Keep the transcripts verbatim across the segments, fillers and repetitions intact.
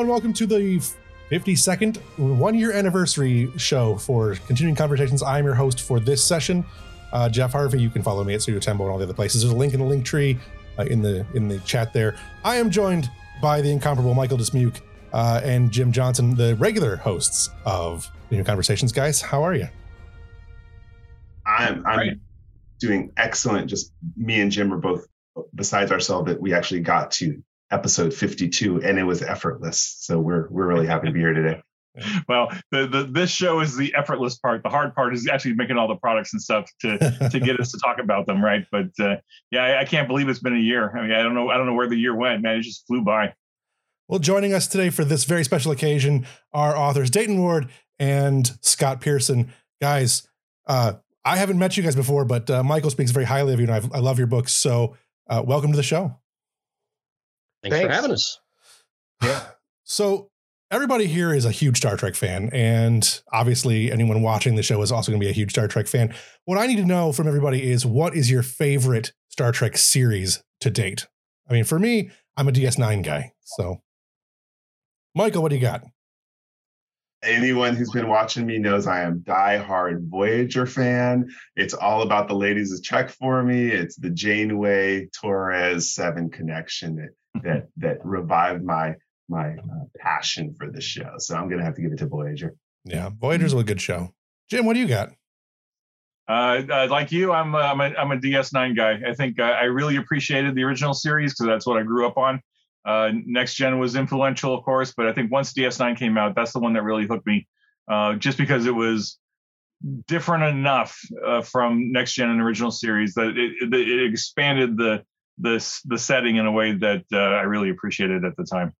Welcome to the fifty-second one-year anniversary show for Continuing Conversations. I'm your host for this session, uh, Jeff Harvey. You can follow me at Studio Tempo and all the other places. There's a link in the Linktree uh, in the in the chat there. I am joined by the incomparable Michael Dismuke uh, and Jim Johnson, the regular hosts of New Conversations. Guys, how are you? I'm I'm right. doing excellent. Just me and Jim are both besides ourselves that we actually got to episode fifty-two, and it was effortless. So we're we're really happy to be here today. Well, the, the this show is the effortless part. The hard part is actually making all the products and stuff to to get us to talk about them, right? But uh, yeah, I, I can't believe it's been a year. I mean, I don't know, I don't know where the year went, man. It just flew by. Well, joining us today for this very special occasion are authors Dayton Ward and Scott Pearson. Guys, uh, I haven't met you guys before, but uh, Michael speaks very highly of you, and I've, I love your books. So uh, welcome to the show. Thanks, Thanks for having us. Yeah. So everybody here is a huge Star Trek fan, and obviously anyone watching the show is also going to be a huge Star Trek fan. What I need to know from everybody is, what is your favorite Star Trek series to date? I mean, for me, I'm a D S nine guy. So, Michael, what do you got? Anyone who's been watching me knows I am diehard Voyager fan. It's all about the ladies of Trek for me. It's the Janeway Torres Seven connection that that that revived my my uh, passion for the show. So I'm gonna have to give it to Voyager. Yeah, Voyager's a good show. Jim, what do you got? Uh, uh, like you, I'm uh, I'm, a, I'm a D S nine guy. I think uh, I really appreciated the original series because that's what I grew up on. Uh, Next Gen was influential, of course, but I think once D S nine came out, that's the one that really hooked me. Uh, just because it was different enough uh, from Next Gen and original series that it, it, it expanded the This the setting in a way that uh, I really appreciated at the time.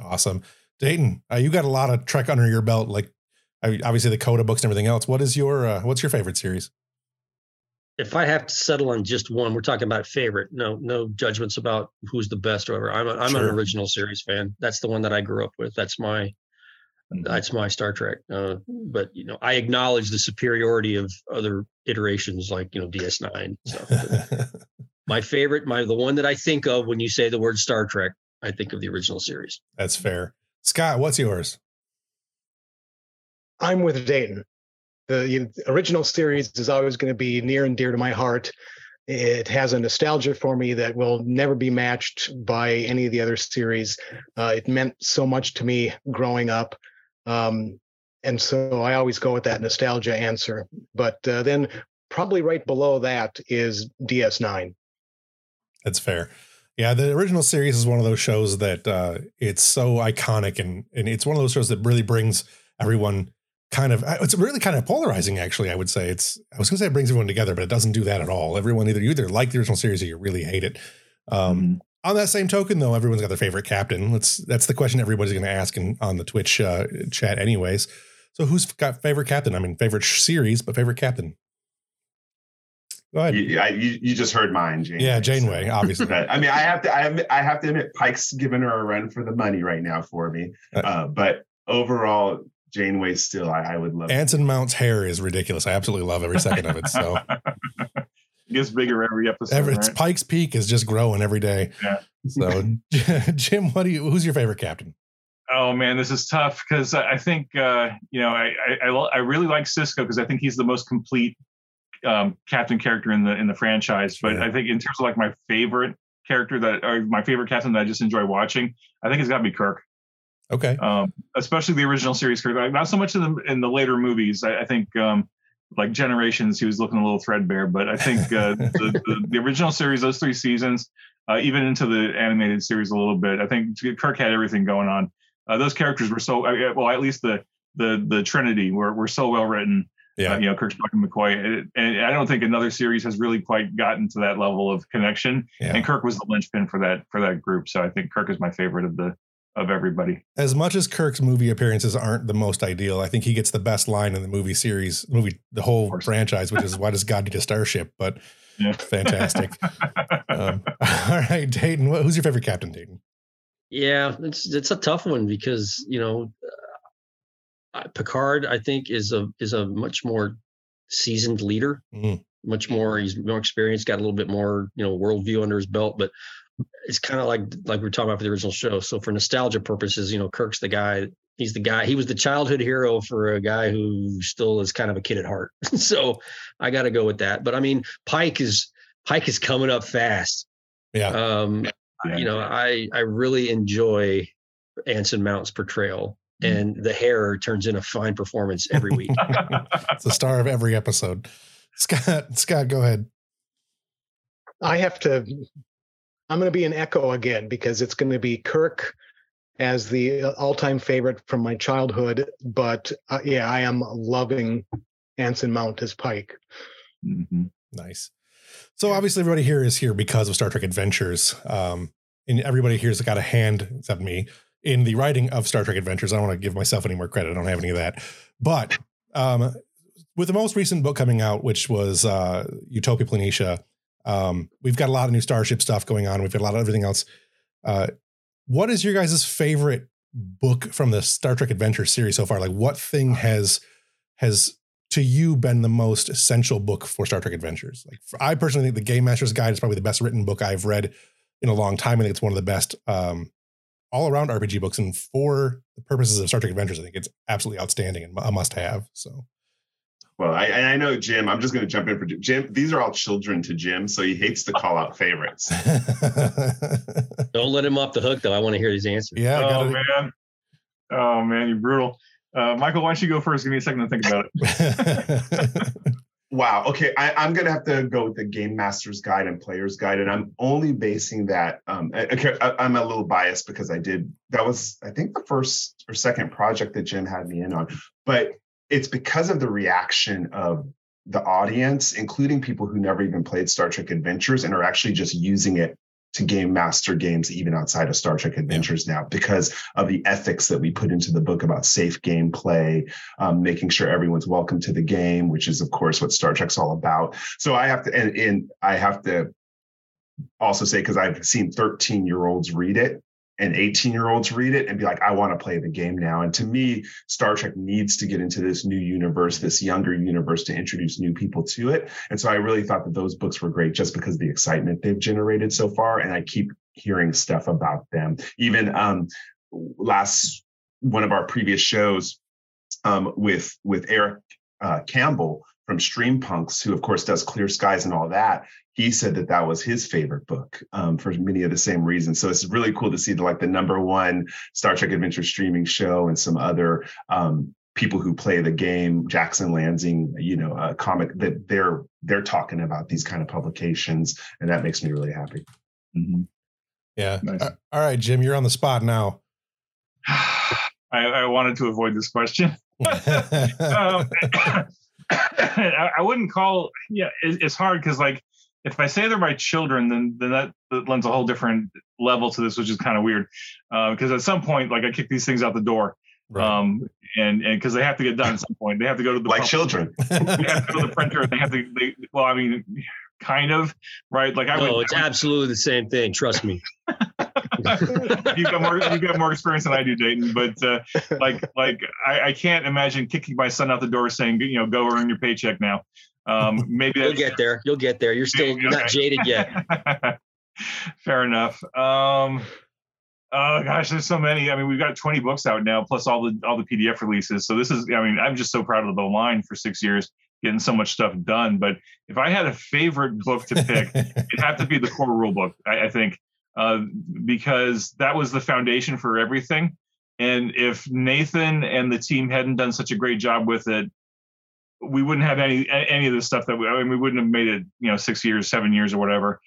Awesome. Dayton, uh, you got a lot of Trek under your belt, like I, obviously the Coda books and everything else. What is your uh, what's your favorite series? If I have to settle on just one, we're talking about favorite. No, no judgments about who's the best or whatever. I'm a, I'm sure. an original series fan. That's the one that I grew up with. That's my that's my Star Trek. Uh, but you know, I acknowledge the superiority of other iterations, like you know D S nine. So. My favorite, my the one that I think of when you say the word Star Trek, I think of the original series. That's fair. Scott, what's yours? I'm with Dayton. The you know, original series is always going to be near and dear to my heart. It has a nostalgia for me that will never be matched by any of the other series. Uh, it meant so much to me growing up. Um, and so I always go with that nostalgia answer. But uh, then probably right below that is D S nine. That's fair. Yeah, the original series is one of those shows that uh, it's so iconic, and and it's one of those shows that really brings everyone kind of, it's really kind of polarizing, actually, I would say. It's, I was going to say it brings everyone together, but it doesn't do that at all. Everyone either, you either like the original series or you really hate it. Um, mm-hmm. On that same token, though, everyone's got their favorite captain. Let's, that's the question everybody's going to ask in, on the Twitch uh, chat anyways. So who's got favorite captain? I mean, favorite series, but favorite captain. You, I, you, you just heard mine, Janeway. Yeah, Janeway, so. Obviously. But, I mean, I have to I have, I have to admit, Pike's giving her a run for the money right now for me. Uh, but overall, Janeway still, I, I would love Anson it. Mount's hair is ridiculous. I absolutely love every second of it. So it gets bigger every episode. Every, right? Pike's peak is just growing every day. Yeah. So, Jim, what do you? Who's your favorite captain? Oh, man, this is tough because I think, uh, you know, I, I, I, I really like Sisko because I think he's the most complete Um, captain character in the in the franchise, but yeah. I think in terms of like my favorite character that or my favorite captain that I just enjoy watching, I think it's got to be Kirk. Okay, um, especially the original series Kirk. Like, not so much in the in the later movies. I, I think um, like Generations, he was looking a little threadbare, but I think uh, the, the, the original series, those three seasons, uh, even into the animated series a little bit, I think Kirk had everything going on. Uh, those characters were so well. At least the the the Trinity were were so well written. Yeah, uh, you know, Kirk, Spock, and McCoy, it, and I don't think another series has really quite gotten to that level of connection. Yeah. And Kirk was the linchpin for that for that group, so I think Kirk is my favorite of the of everybody. As much as Kirk's movie appearances aren't the most ideal, I think he gets the best line in the movie series, movie, the whole franchise, which is why does God need a starship? But yeah. Fantastic. um, all right, Dayton, who's your favorite captain, Dayton? Yeah, it's it's a tough one because, you know, uh, Picard, I think, is a is a much more seasoned leader, mm-hmm. much more. He's more experienced, got a little bit more, you know, worldview under his belt, but it's kind of like like we were talking about for the original show. So for nostalgia purposes, you know, Kirk's the guy. He's the guy. He was the childhood hero for a guy who still is kind of a kid at heart. So I got to go with that. But I mean, Pike is Pike is coming up fast. Yeah. Um, yeah. You know, I I really enjoy Anson Mount's portrayal, mm-hmm. and the hair turns in a fine performance every week. It's the star of every episode. Scott, Scott, go ahead. I have to. I'm going to be an echo again because it's going to be Kirk as the all-time favorite from my childhood. But uh, yeah, I am loving Anson Mount as Pike. Mm-hmm. Nice. So obviously everybody here is here because of Star Trek Adventures. Um, and everybody here's got a hand, except me, in the writing of Star Trek Adventures. I don't want to give myself any more credit. I don't have any of that. But um, with the most recent book coming out, which was uh, Utopia Planitia, Um, we've got a lot of new Starship stuff going on. We've got a lot of everything else. Uh, what is your guys' favorite book from the Star Trek Adventure series so far? Like what thing has, has to you been the most essential book for Star Trek Adventures? Like for, I personally think the Game Master's Guide is probably the best written book I've read in a long time. I think it's one of the best, um, all around R P G books, and for the purposes of Star Trek Adventures, I think it's absolutely outstanding and a must have. So. Well, I, I know Jim, I'm just going to jump in for Jim. These are all children to Jim, so he hates to call out favorites. Don't let him off the hook, though. I want to hear his answer. Yeah. Oh, man. Oh, man, you're brutal. Uh, Michael, why don't you go first? Give me a second to think about it. Wow. Okay, I, I'm going to have to go with the Game Master's Guide and Player's Guide, and I'm only basing that. Um, okay, I, I'm a little biased because I did. That was, I think, the first or second project that Jim had me in on. But it's because of the reaction of the audience, including people who never even played Star Trek Adventures and are actually just using it to game master games even outside of Star Trek Adventures now, because of the ethics that we put into the book about safe gameplay, um, making sure everyone's welcome to the game, which is, of course, what Star Trek's all about. So I have to, and, and I have to also say, because I've seen thirteen-year-olds read it, and eighteen-year-olds read it and be like, I want to play the game now. And to me, Star Trek needs to get into this new universe, this younger universe, to introduce new people to it. And so I really thought that those books were great just because of the excitement they've generated so far. And I keep hearing stuff about them. Even um, last one of our previous shows um, with, with Eric uh, Campbell from Stream Punks, who, of course, does Clear Skies and all that, he said that that was his favorite book um, for many of the same reasons. So it's really cool to see the, like the number one Star Trek Adventure streaming show and some other um, people who play the game, Jackson Lansing, you know, uh, comic, that they're they're talking about these kind of publications. And that makes me really happy. Mm-hmm. Yeah. Nice. Uh, all right, Jim, you're on the spot now. I, I wanted to avoid this question. um, I wouldn't call, yeah, it's hard because, like, if I say they're my children, then then that, that lends a whole different level to this, which is kind of weird. Because uh, at some point, like, I kick these things out the door. Right. Um, and because they have to get done at some point. They have to go to the... Like children. They have to go to the printer. And they have to... They, well, I mean, kind of, right? Like I no, would, it's I would, absolutely the same thing. Trust me. You've got more you've got more experience than I do, Dayton, but uh, like like I, I can't imagine kicking my son out the door saying, you know, go earn your paycheck now. Um, maybe you'll get there. You'll get there. You're still okay. Not jaded yet. Fair enough. Um, oh gosh, there's so many. I mean, we've got twenty books out now, plus all the all the P D F releases. So this is, I mean, I'm just so proud of the line for six years, getting so much stuff done. But if I had a favorite book to pick, it'd have to be the core rule book, I, I think. Uh, because that was the foundation for everything. And if Nathan and the team hadn't done such a great job with it, we wouldn't have any any of this stuff that we, I mean, we wouldn't have made it, you know, six years, seven years or whatever.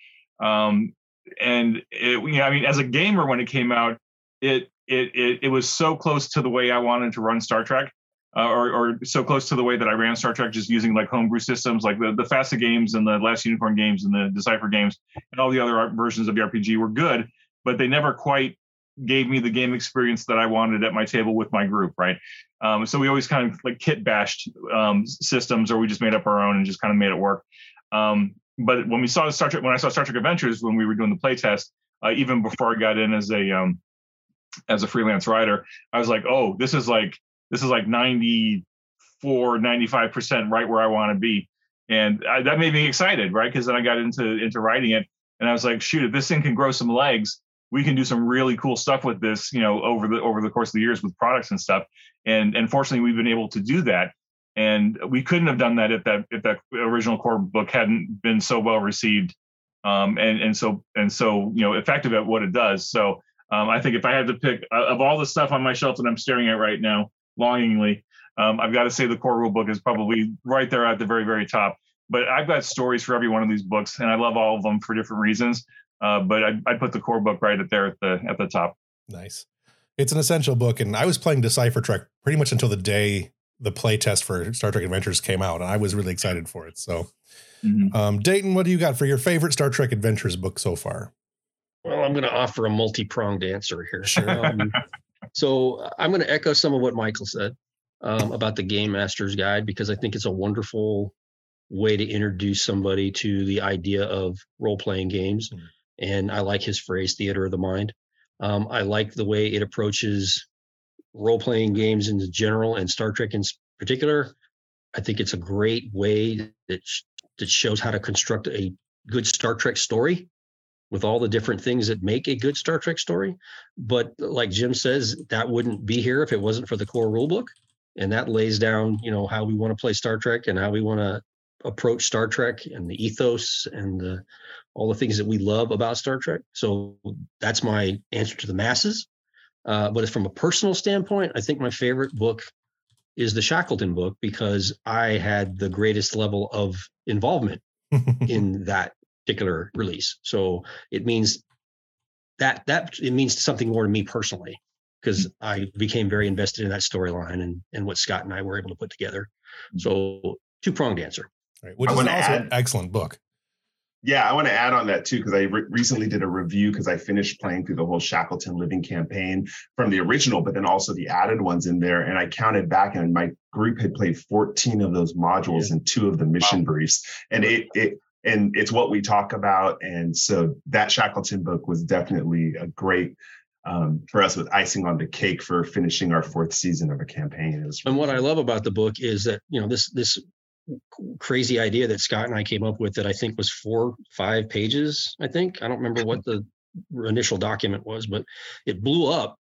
Um, and it, you know, I mean, as a gamer, when it came out, it, it, it, it was so close to the way I wanted to run Star Trek, uh, or, or so close to the way that I ran Star Trek, just using like homebrew systems, like the, the FASA games and the Last Unicorn games and the Decipher games and all the other versions of the R P G were good, but they never quite gave me the game experience that I wanted at my table with my group, right? Um, so we always kind of like kit bashed um, systems, or we just made up our own and just kind of made it work. Um, but when we saw Star Trek, when I saw Star Trek Adventures, when we were doing the playtest, uh, even before I got in as a um, as a freelance writer, I was like, oh, this is like this is like ninety-four, ninety-five percent right where I want to be, and I, that made me excited, right? Because then I got into into writing it, and I was like, shoot, if this thing can grow some legs, we can do some really cool stuff with this, you know, over the over the course of the years with products and stuff. And and fortunately, we've been able to do that. And we couldn't have done that if that if that original core book hadn't been so well received, um, and and so and so you know effective at what it does. So um, I think if I had to pick uh, of all the stuff on my shelf that I'm staring at right now, longingly, um, I've got to say the core rule book is probably right there at the very very top. But I've got stories for every one of these books, and I love all of them for different reasons. Uh, but I, I put the core book right at there at the at the top. Nice. It's an essential book. And I was playing Decipher Trek pretty much until the day the play test for Star Trek Adventures came out. And I was really excited for it. So, mm-hmm. um, Dayton, what do you got for your favorite Star Trek Adventures book so far? Well, I'm going to offer a multi-pronged answer here. Sure. Um, so I'm going to echo some of what Michael said um, about the Game Master's Guide, because I think it's a wonderful way to introduce somebody to the idea of role-playing games. Mm-hmm. And I like his phrase, theater of the mind. Um, I like the way it approaches role-playing games in general and Star Trek in particular. I think it's a great way that, sh- that shows how to construct a good Star Trek story with all the different things that make a good Star Trek story. But like Jim says, that wouldn't be here if it wasn't for the core rulebook. And that lays down, you know, how we want to play Star Trek and how we want to approach Star Trek and the ethos and the, all the things that we love about Star Trek. So that's my answer to the masses. Uh, but from a personal standpoint, I think my favorite book is the Shackleton book, because I had the greatest level of involvement in that particular release. So it means that that it means something more to me personally, because I became very invested in that storyline and, and what Scott and I were able to put together. So two-pronged answer. Right, which I is also add, an excellent book. Yeah, I want to add on that too, because I re- recently did a review, because I finished playing through the whole Shackleton Living campaign from the original, but then also the added ones in there. And I counted back, and my group had played fourteen of those modules and two of the mission wow. briefs. And it it and it's what we talk about. And so that Shackleton book was definitely a great um, for us, with icing on the cake for finishing our fourth season of a campaign. It was really and what fun. I love about the book is that, you know, this this. crazy idea that Scott and I came up with that I think was four, five pages. I think, I don't remember what the initial document was, but it blew up,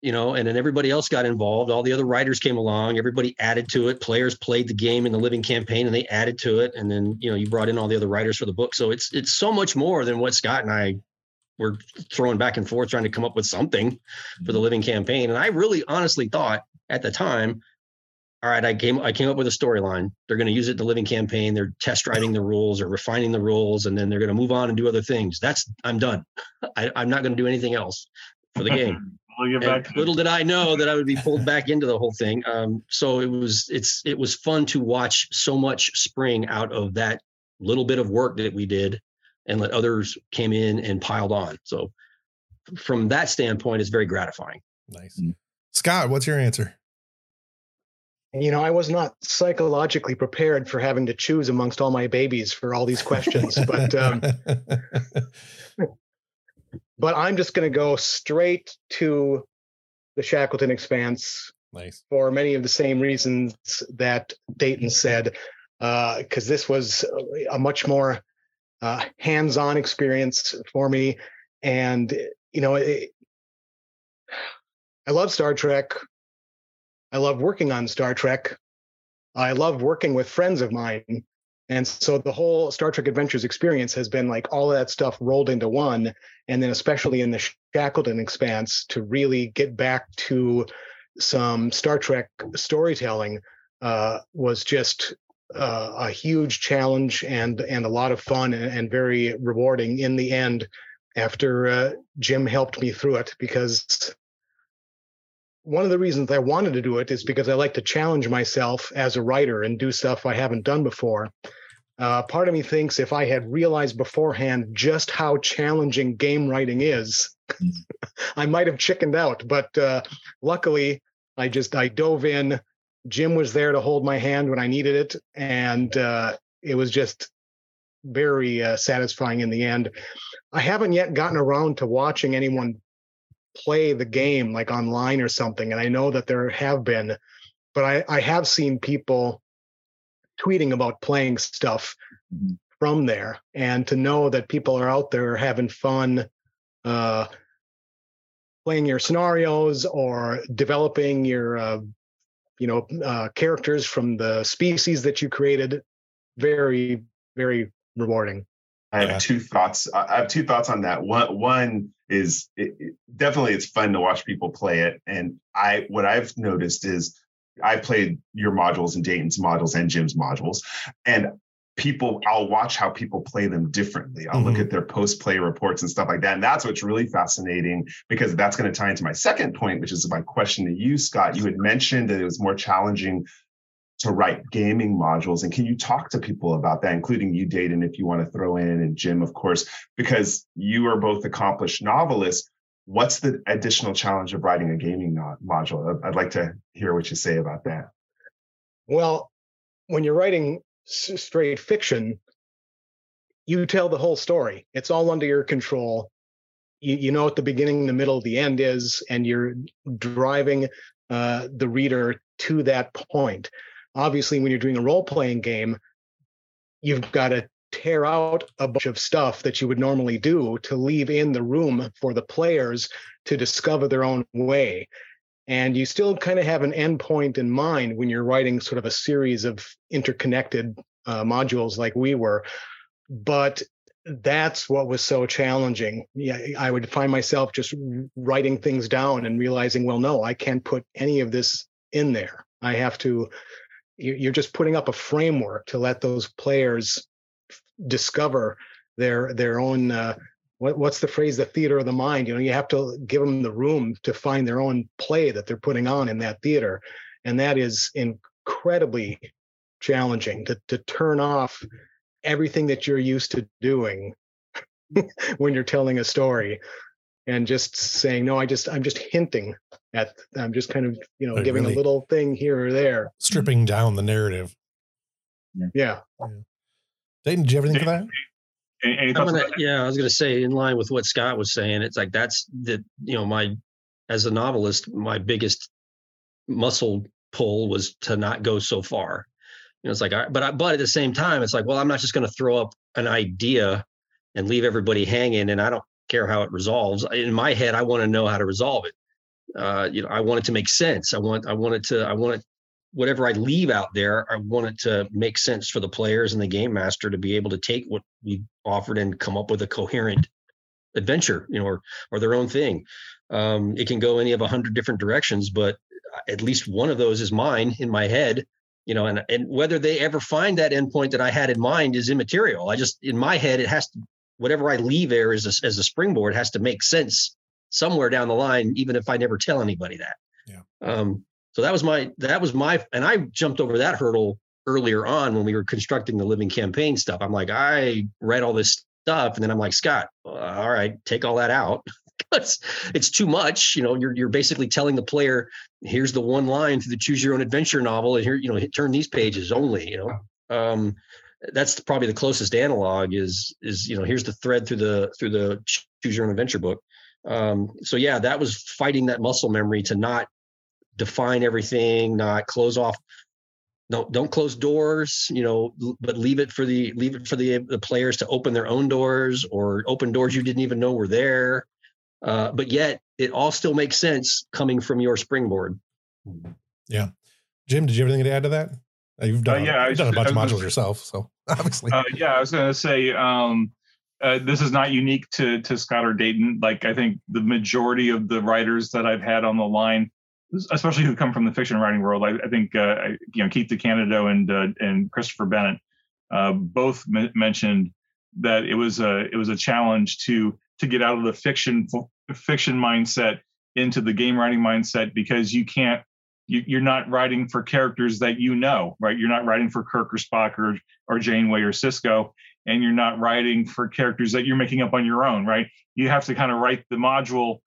you know, and then everybody else got involved. All the other writers came along, everybody added to it. Players played the game in the living campaign and they added to it. And then, you know, you brought in all the other writers for the book. So it's, it's so much more than what Scott and I were throwing back and forth, trying to come up with something for the living campaign. And I really honestly thought at the time, all right, I came I came up with a storyline. They're going to use it in the living campaign. They're test driving the rules or refining the rules, and then they're going to move on and do other things. That's I'm done. I, I'm not going to do anything else for the game. back. Little did I know that I would be pulled back into the whole thing. Um, so it was it's it was fun to watch so much spring out of that little bit of work that we did, and let others came in and piled on. So from that standpoint, it's very gratifying. Nice. Mm-hmm. Scott, what's your answer? You know, I was not psychologically prepared for having to choose amongst all my babies for all these questions, but um, but I'm just going to go straight to the Shackleton Expanse. Nice. For many of the same reasons that Dayton said, because uh, this was a much more uh, hands-on experience for me, and you know, it, I love Star Trek. I love working on Star Trek. I love working with friends of mine. And so the whole Star Trek Adventures experience has been like all of that stuff rolled into one. And then especially in the Shackleton Expanse, to really get back to some Star Trek storytelling uh, was just uh, a huge challenge and and a lot of fun and, and very rewarding in the end, after uh, Jim helped me through it, because one of the reasons I wanted to do it is because I like to challenge myself as a writer and do stuff I haven't done before. Uh, part of me thinks if I had realized beforehand just how challenging game writing is, I might have chickened out. But uh, luckily, I just I dove in. Jim was there to hold my hand when I needed it, and uh, it was just very uh, satisfying in the end. I haven't yet gotten around to watching anyone play the game, like online or something, and I know that there have been, but I, I have seen people tweeting about playing stuff from there, and to know that people are out there having fun uh, playing your scenarios or developing your uh, you know, uh, characters from the species that you created. Very, very rewarding. I have two thoughts. I have two thoughts on that. One, one is it, it, definitely it's fun to watch people play it. And I, what I've noticed is I played your modules and Dayton's modules and Jim's modules, and people, I'll watch how people play them differently. I'll mm-hmm. look at their post-play reports and stuff like that. And that's what's really fascinating, because that's going to tie into my second point, which is my question to you, Scott. You had mentioned that it was more challenging to write gaming modules. And can you talk to people about that, including you, Dayton, if you want to throw in, and Jim, of course, because you are both accomplished novelists. What's the additional challenge of writing a gaming module? I'd like to hear what you say about that. Well, when you're writing straight fiction, you tell the whole story. It's all under your control. You, you know what the beginning, the middle, the end is, and you're driving uh, the reader to that point. Obviously, when you're doing a role-playing game, you've got to tear out a bunch of stuff that you would normally do to leave in the room for the players to discover their own way. And you still kind of have an end point in mind when you're writing sort of a series of interconnected uh, modules like we were. But that's what was so challenging. Yeah, I would find myself just writing things down and realizing, well, no, I can't put any of this in there. I have to, you're just putting up a framework to let those players discover their their own, uh, what, what's the phrase, the theater of the mind. You know, you have to give them the room to find their own play that they're putting on in that theater. And that is incredibly challenging, to, to turn off everything that you're used to doing when you're telling a story and just saying, no, I just, I'm just hinting at, I'm just kind of, you know, but giving really a little thing here or there. Stripping down the narrative. Yeah. yeah. yeah. Dayton, did you have anything for that? Any, any I'm gonna, yeah, I was going to say, in line with what Scott was saying, it's like that's the, you know, my, as a novelist, my biggest muscle pull was to not go so far. You know, it's like, I, but I, but at the same time, it's like, well, I'm not just going to throw up an idea and leave everybody hanging, and I don't care how it resolves. In my head, I want to know how to resolve it. Uh, you know, I want it to make sense. I want, I want it to, I want it. Whatever I leave out there, I want it to make sense for the players and the game master to be able to take what we offered and come up with a coherent adventure, you know, or, or their own thing. Um, it can go any of a hundred different directions, but at least one of those is mine in my head, you know, and, and whether they ever find that endpoint that I had in mind is immaterial. I just, in my head, it has to, whatever I leave there as a, as a springboard has to make sense somewhere down the line, even if I never tell anybody that. Yeah. Um, So that was my, that was my, and I jumped over that hurdle earlier on when we were constructing the living campaign stuff. I'm like, I read all this stuff. And then I'm like, Scott, uh, all right, take all that out. it's, it's too much. You know, you're, you're basically telling the player, here's the one line to the choose your own adventure novel. And here, you know, turn these pages only, you know, um, that's probably the closest analog is, is, you know, here's the thread through the, through the choose your own adventure book. Um, so yeah, that was fighting that muscle memory to not define everything, not close off, don't don't close doors, you know, but leave it for the leave it for the, the players to open their own doors or open doors you didn't even know were there. Uh, but yet it all still makes sense coming from your springboard. Yeah. Jim, did you have anything to add to that? You've done, uh, yeah, you've done a bunch of modules yourself, so obviously. Uh, yeah, I was going to say, um, Uh, this is not unique to, to Scott or Dayton. Like, I think the majority of the writers that I've had on the line, especially who come from the fiction writing world, I, I think uh, I, you know, Keith DeCandido and uh, and Christopher Bennett uh, both m- mentioned that it was a it was a challenge to to get out of the fiction fiction mindset into the game writing mindset, because you can't you, you're not writing for characters that you know, right? You're not writing for Kirk or Spock or, or Janeway or Cisco, and you're not writing for characters that you're making up on your own, right? You have to kind of write the module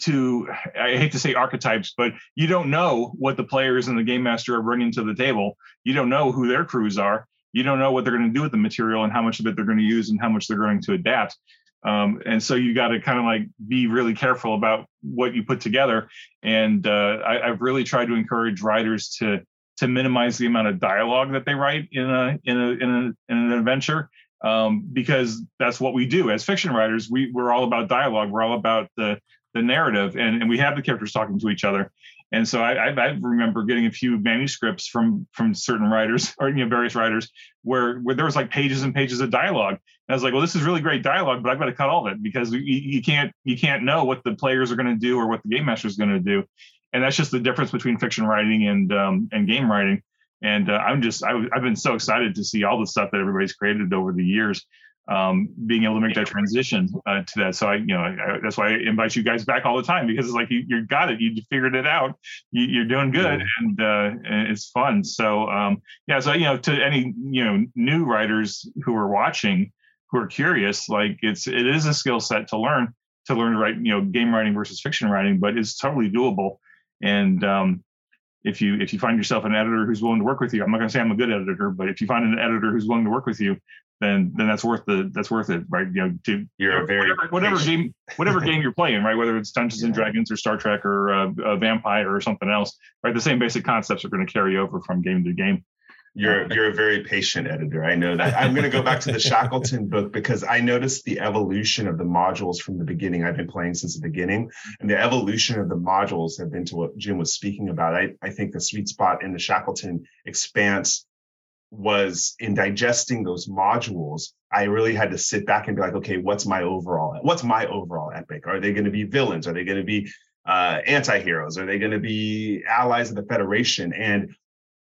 to, I hate to say archetypes, but you don't know what the players and the game master are bringing to the table. You don't know who their crews are. You don't know what they're going to do with the material and how much of it they're going to use and how much they're going to adapt. Um, and so you got to kind of like be really careful about what you put together. And uh, I, I've really tried to encourage writers to to minimize the amount of dialogue that they write in a in a in, a, in an adventure, um, because that's what we do as fiction writers. We we're all about dialogue. We're all about the the narrative, and, and we have the characters talking to each other. And so I, I remember getting a few manuscripts from from certain writers or you know, various writers where, where there was like pages and pages of dialogue. And I was like, well, this is really great dialogue, but I've got to cut all of it because you, you can't you can't know what the players are going to do or what the game master is going to do. And that's just the difference between fiction writing and um, and game writing. And uh, I'm just I, I've been so excited to see all the stuff that everybody's created over the years, um, being able to make that transition uh, to that. So I, you know, I, I, that's why I invite you guys back all the time, because it's like, you, you got it, you figured it out, you, you're doing good. Yeah. And, uh, it's fun. So, um, yeah, so, you know, to any, you know, new writers who are watching, who are curious, like it's, it is a skill set to learn, to learn to write, you know, game writing versus fiction writing, but it's totally doable. And, um, If you if you find yourself an editor who's willing to work with you, I'm not going to say I'm a good editor, but if you find an editor who's willing to work with you, then then that's worth the that's worth it, right? You know, to you're whatever, a very whatever, whatever game whatever game you're playing, right? Whether it's Dungeons yeah. and Dragons or Star Trek or uh, a Vampire or something else, right? The same basic concepts are going to carry over from game to game. You're you're a very patient editor. I know that. I'm going to go back to the Shackleton book because I noticed the evolution of the modules from the beginning. I've been playing since the beginning, and the evolution of the modules have been to what Jim was speaking about. I, I think the sweet spot in the Shackleton Expanse was in digesting those modules. I really had to sit back and be like, okay, what's my overall? What's my overall epic? Are they going to be villains? Are they going to be uh, anti-heroes? Are they going to be allies of the Federation? And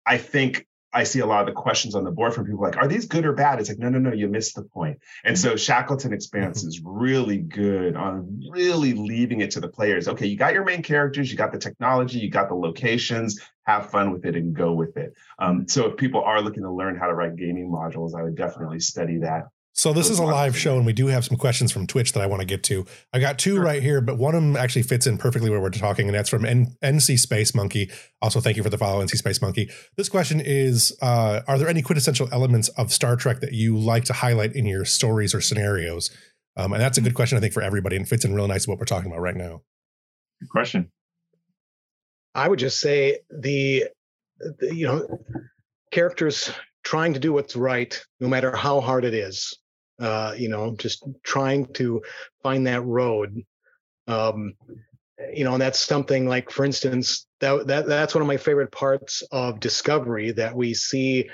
I think I see a lot of the questions on the board from people like, are these good or bad? It's like, no, no, no, you missed the point. And mm-hmm. so Shackleton Expanse mm-hmm. is really good on really leaving it to the players. Okay, you got your main characters, you got the technology, you got the locations, have fun with it and go with it. Um, so if people are looking to learn how to write gaming modules, I would definitely study that. So this is a live show, and we do have some questions from Twitch that I want to get to. I got two sure. right here, but one of them actually fits in perfectly where we're talking, and that's from N- NC Space Monkey. Also, thank you for the follow, N C Space Monkey. This question is, uh, are there any quintessential elements of Star Trek that you like to highlight in your stories or scenarios? Um, and that's a good question, I think, for everybody, and fits in real nice with what we're talking about right now. Good question. I would just say the, the you know, characters trying to do what's right, no matter how hard it is. Uh, you know, just trying to find that road. Um, you know, and that's something like, for instance, that, that that's one of my favorite parts of Discovery, that we see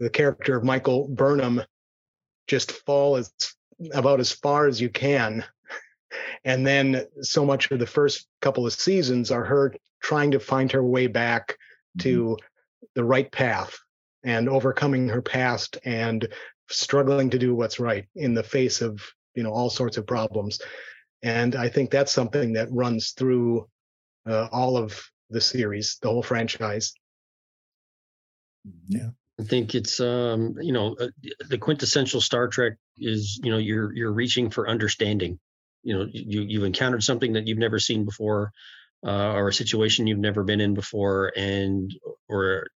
the character of Michael Burnham just fall as about as far as you can. And then so much of the first couple of seasons are her trying to find her way back to mm-hmm. the right path and overcoming her past and struggling to do what's right in the face of, you know, all sorts of problems. And I think that's something that runs through uh, all of the series, the whole franchise. Yeah. I think it's, um, you know, uh, the quintessential Star Trek is, you know, you're, you're reaching for understanding. You know, you, you've encountered something that you've never seen before, uh, or a situation you've never been in before, and, or,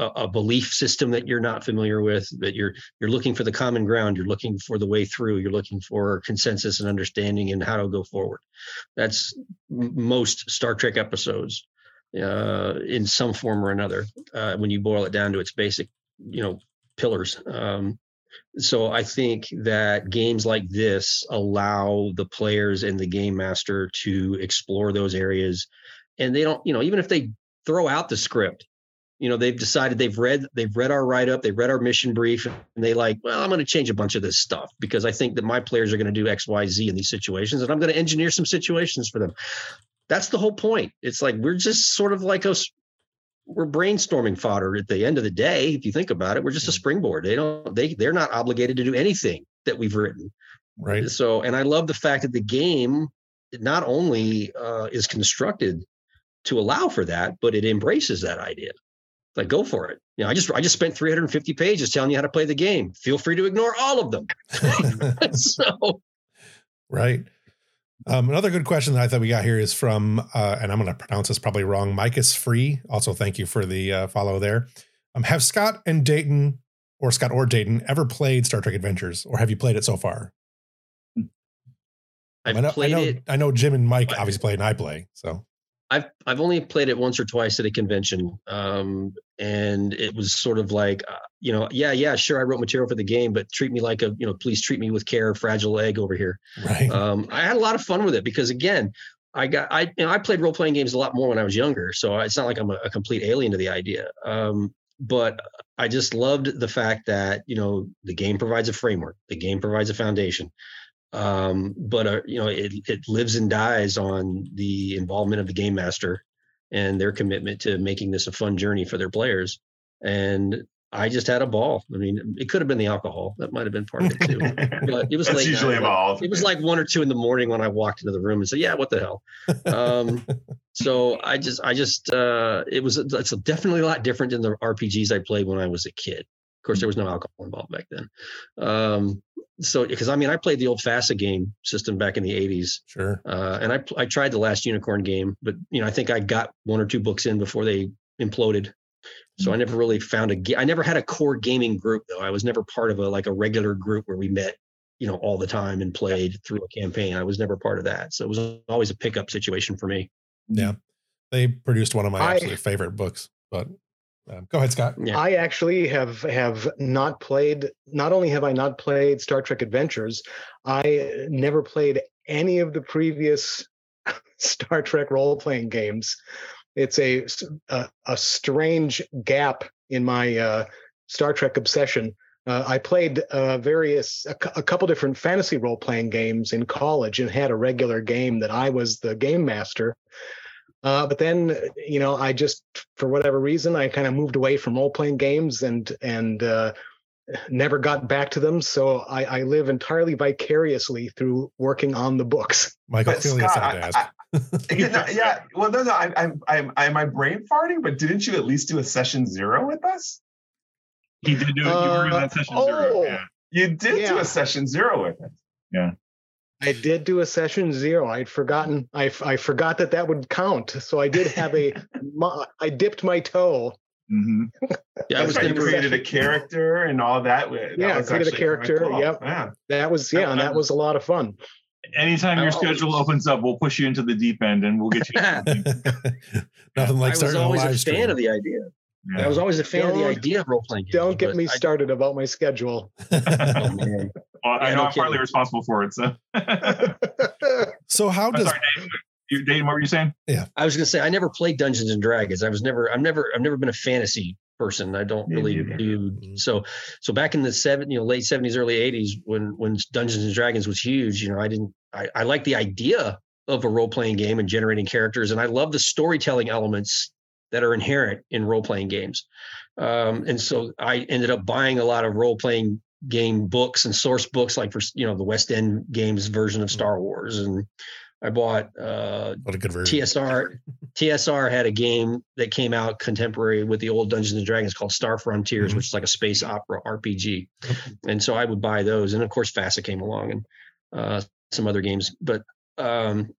a belief system that you're not familiar with, that you're you're looking for the common ground, you're looking for the way through, you're looking for consensus and understanding and how to go forward. That's most Star Trek episodes uh, in some form or another, uh, when you boil it down to its basic, you know, pillars. Um, so I think that games like this allow the players and the game master to explore those areas. And they don't, you know, even if they throw out the script, you know, they've decided they've read they've read our write-up, they've read our mission brief, and they like, well, I'm going to change a bunch of this stuff because I think that my players are going to do X, Y, Z in these situations, and I'm going to engineer some situations for them. That's the whole point. It's like we're just sort of like a, we're brainstorming fodder at the end of the day. If you think about it, we're just a springboard. They don't they they're not obligated to do anything that we've written. Right. So, and I love the fact that the game not only uh, is constructed to allow for that, but it embraces that idea. Like, go for it. You know, I just I just spent three hundred fifty pages telling you how to play the game. Feel free to ignore all of them. So, right. Um, another good question that I thought we got here is from, uh, and I'm going to pronounce this probably wrong, Mike is free. Also, thank you for the uh, follow there. Um, have Scott and Dayton, or Scott or Dayton, ever played Star Trek Adventures, or have you played it so far? I've I know, played I know, it. I know Jim and Mike obviously play, and I play. So I've I've only played it once or twice at a convention, um, and it was sort of like, uh, you know, yeah, yeah, sure, I wrote material for the game, but treat me like a, you know, please treat me with care, fragile egg over here. Right. Um, I had a lot of fun with it because, again, I got I you know I played role playing games a lot more when I was younger, so it's not like I'm a, a complete alien to the idea. Um, but I just loved the fact that, you know, the game provides a framework, the game provides a foundation. Um, but, uh, you know, it, it lives and dies on the involvement of the game master and their commitment to making this a fun journey for their players. And I just had a ball. I mean, it could have been the alcohol. That might've been part of it too, but it was late usually involved. It was like one or two in the morning when I walked into the room and said, yeah, what the hell? Um, so I just, I just, uh, it was, it's definitely a lot different than the R P Gs I played when I was a kid. Of course, there was no alcohol involved back then. Um, So, because I mean, I played the old FASA game system back in the eighties. Sure. Uh, and I I tried the Last Unicorn game, but, you know, I think I got one or two books in before they imploded. So I never really found a ga- I never had a core gaming group, though. I was never part of a like a regular group where we met, you know, all the time and played through a campaign. I was never part of that. So it was always a pickup situation for me. Yeah. They produced one of my I, absolute favorite books, but. Um, go ahead, Scott. Yeah. I actually have have not played. Not only have I not played Star Trek Adventures, I never played any of the previous Star Trek role-playing games. It's a a, a strange gap in my uh, Star Trek obsession. Uh, I played uh, various a, a couple different fantasy role-playing games in college and had a regular game that I was the game master. Uh, but then, you know, I just, for whatever reason, I kind of moved away from role-playing games and and uh, never got back to them. So I, I live entirely vicariously through working on the books. Michael, but Scott, I, I, I, yes. Yeah, well, no, no, I, I, I, I, am I brain farting? But didn't you at least do a session zero with us? He did do it. You uh, were on session oh, zero. Yeah. You did yeah. do a session zero with us. Yeah. I did do a session zero. I'd forgotten. I, I forgot that that would count. So I did have a. I dipped my toe. Mm-hmm. Yeah, I was right, created a character and all that. that yeah, I created a character. Cool. Yep. Yeah. That was yeah, and that was a lot of fun. Anytime your schedule opens up, we'll push you into the deep end and we'll get you. Nothing like I starting. I was always a, a fan stream. of the idea. Yeah. I was always a fan don't, of the idea of role playing. Don't get me I, started about my schedule. Oh, man. Well, yeah, I know no I'm kidding. partly responsible for it. So, so how I'm does sorry, Dave, Dave, what were you saying? Yeah, I was going to say I never played Dungeons and Dragons. I was never, I've never, I've never been a fantasy person. I don't really yeah, yeah, do yeah. so. So back in the seven, you know, late seventies, early eighties, when when Dungeons and Dragons was huge, you know, I didn't. I, I liked the idea of a role playing game and generating characters, and I love the storytelling elements that are inherent in role playing games. Um, and so I ended up buying a lot of role playing game books and source books, like for, you know, the West End Games version of Star Wars. And I bought uh, what a good version. T S R had a game that came out contemporary with the old Dungeons and Dragons called Star Frontiers, mm-hmm. which is like a space opera R P G. And so I would buy those. And of course, FASA came along and uh, some other games, but um,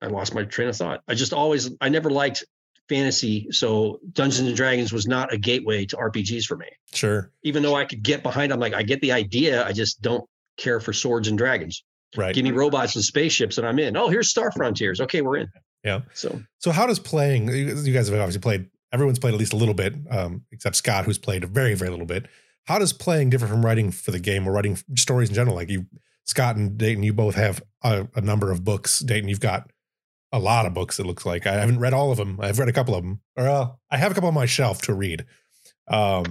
I lost my train of thought. I just always, I never liked fantasy, so Dungeons and Dragons was not a gateway to R P Gs for me. Sure. Even though I could get behind, I'm like, I get the idea. I just don't care for swords and dragons. Right. Give me robots and spaceships, and I'm in. Oh, here's Star Frontiers. Okay, we're in. Yeah. So, so how does playing? You guys have obviously played. Everyone's played at least a little bit, um, except Scott, who's played a very, very little bit. How does playing differ from writing for the game or writing stories in general? Like you, Scott and Dayton, you both have a, a number of books. Dayton, you've got a lot of books, it looks like. I haven't read all of them. I've read a couple of them. Or uh, I have a couple on my shelf to read. Um,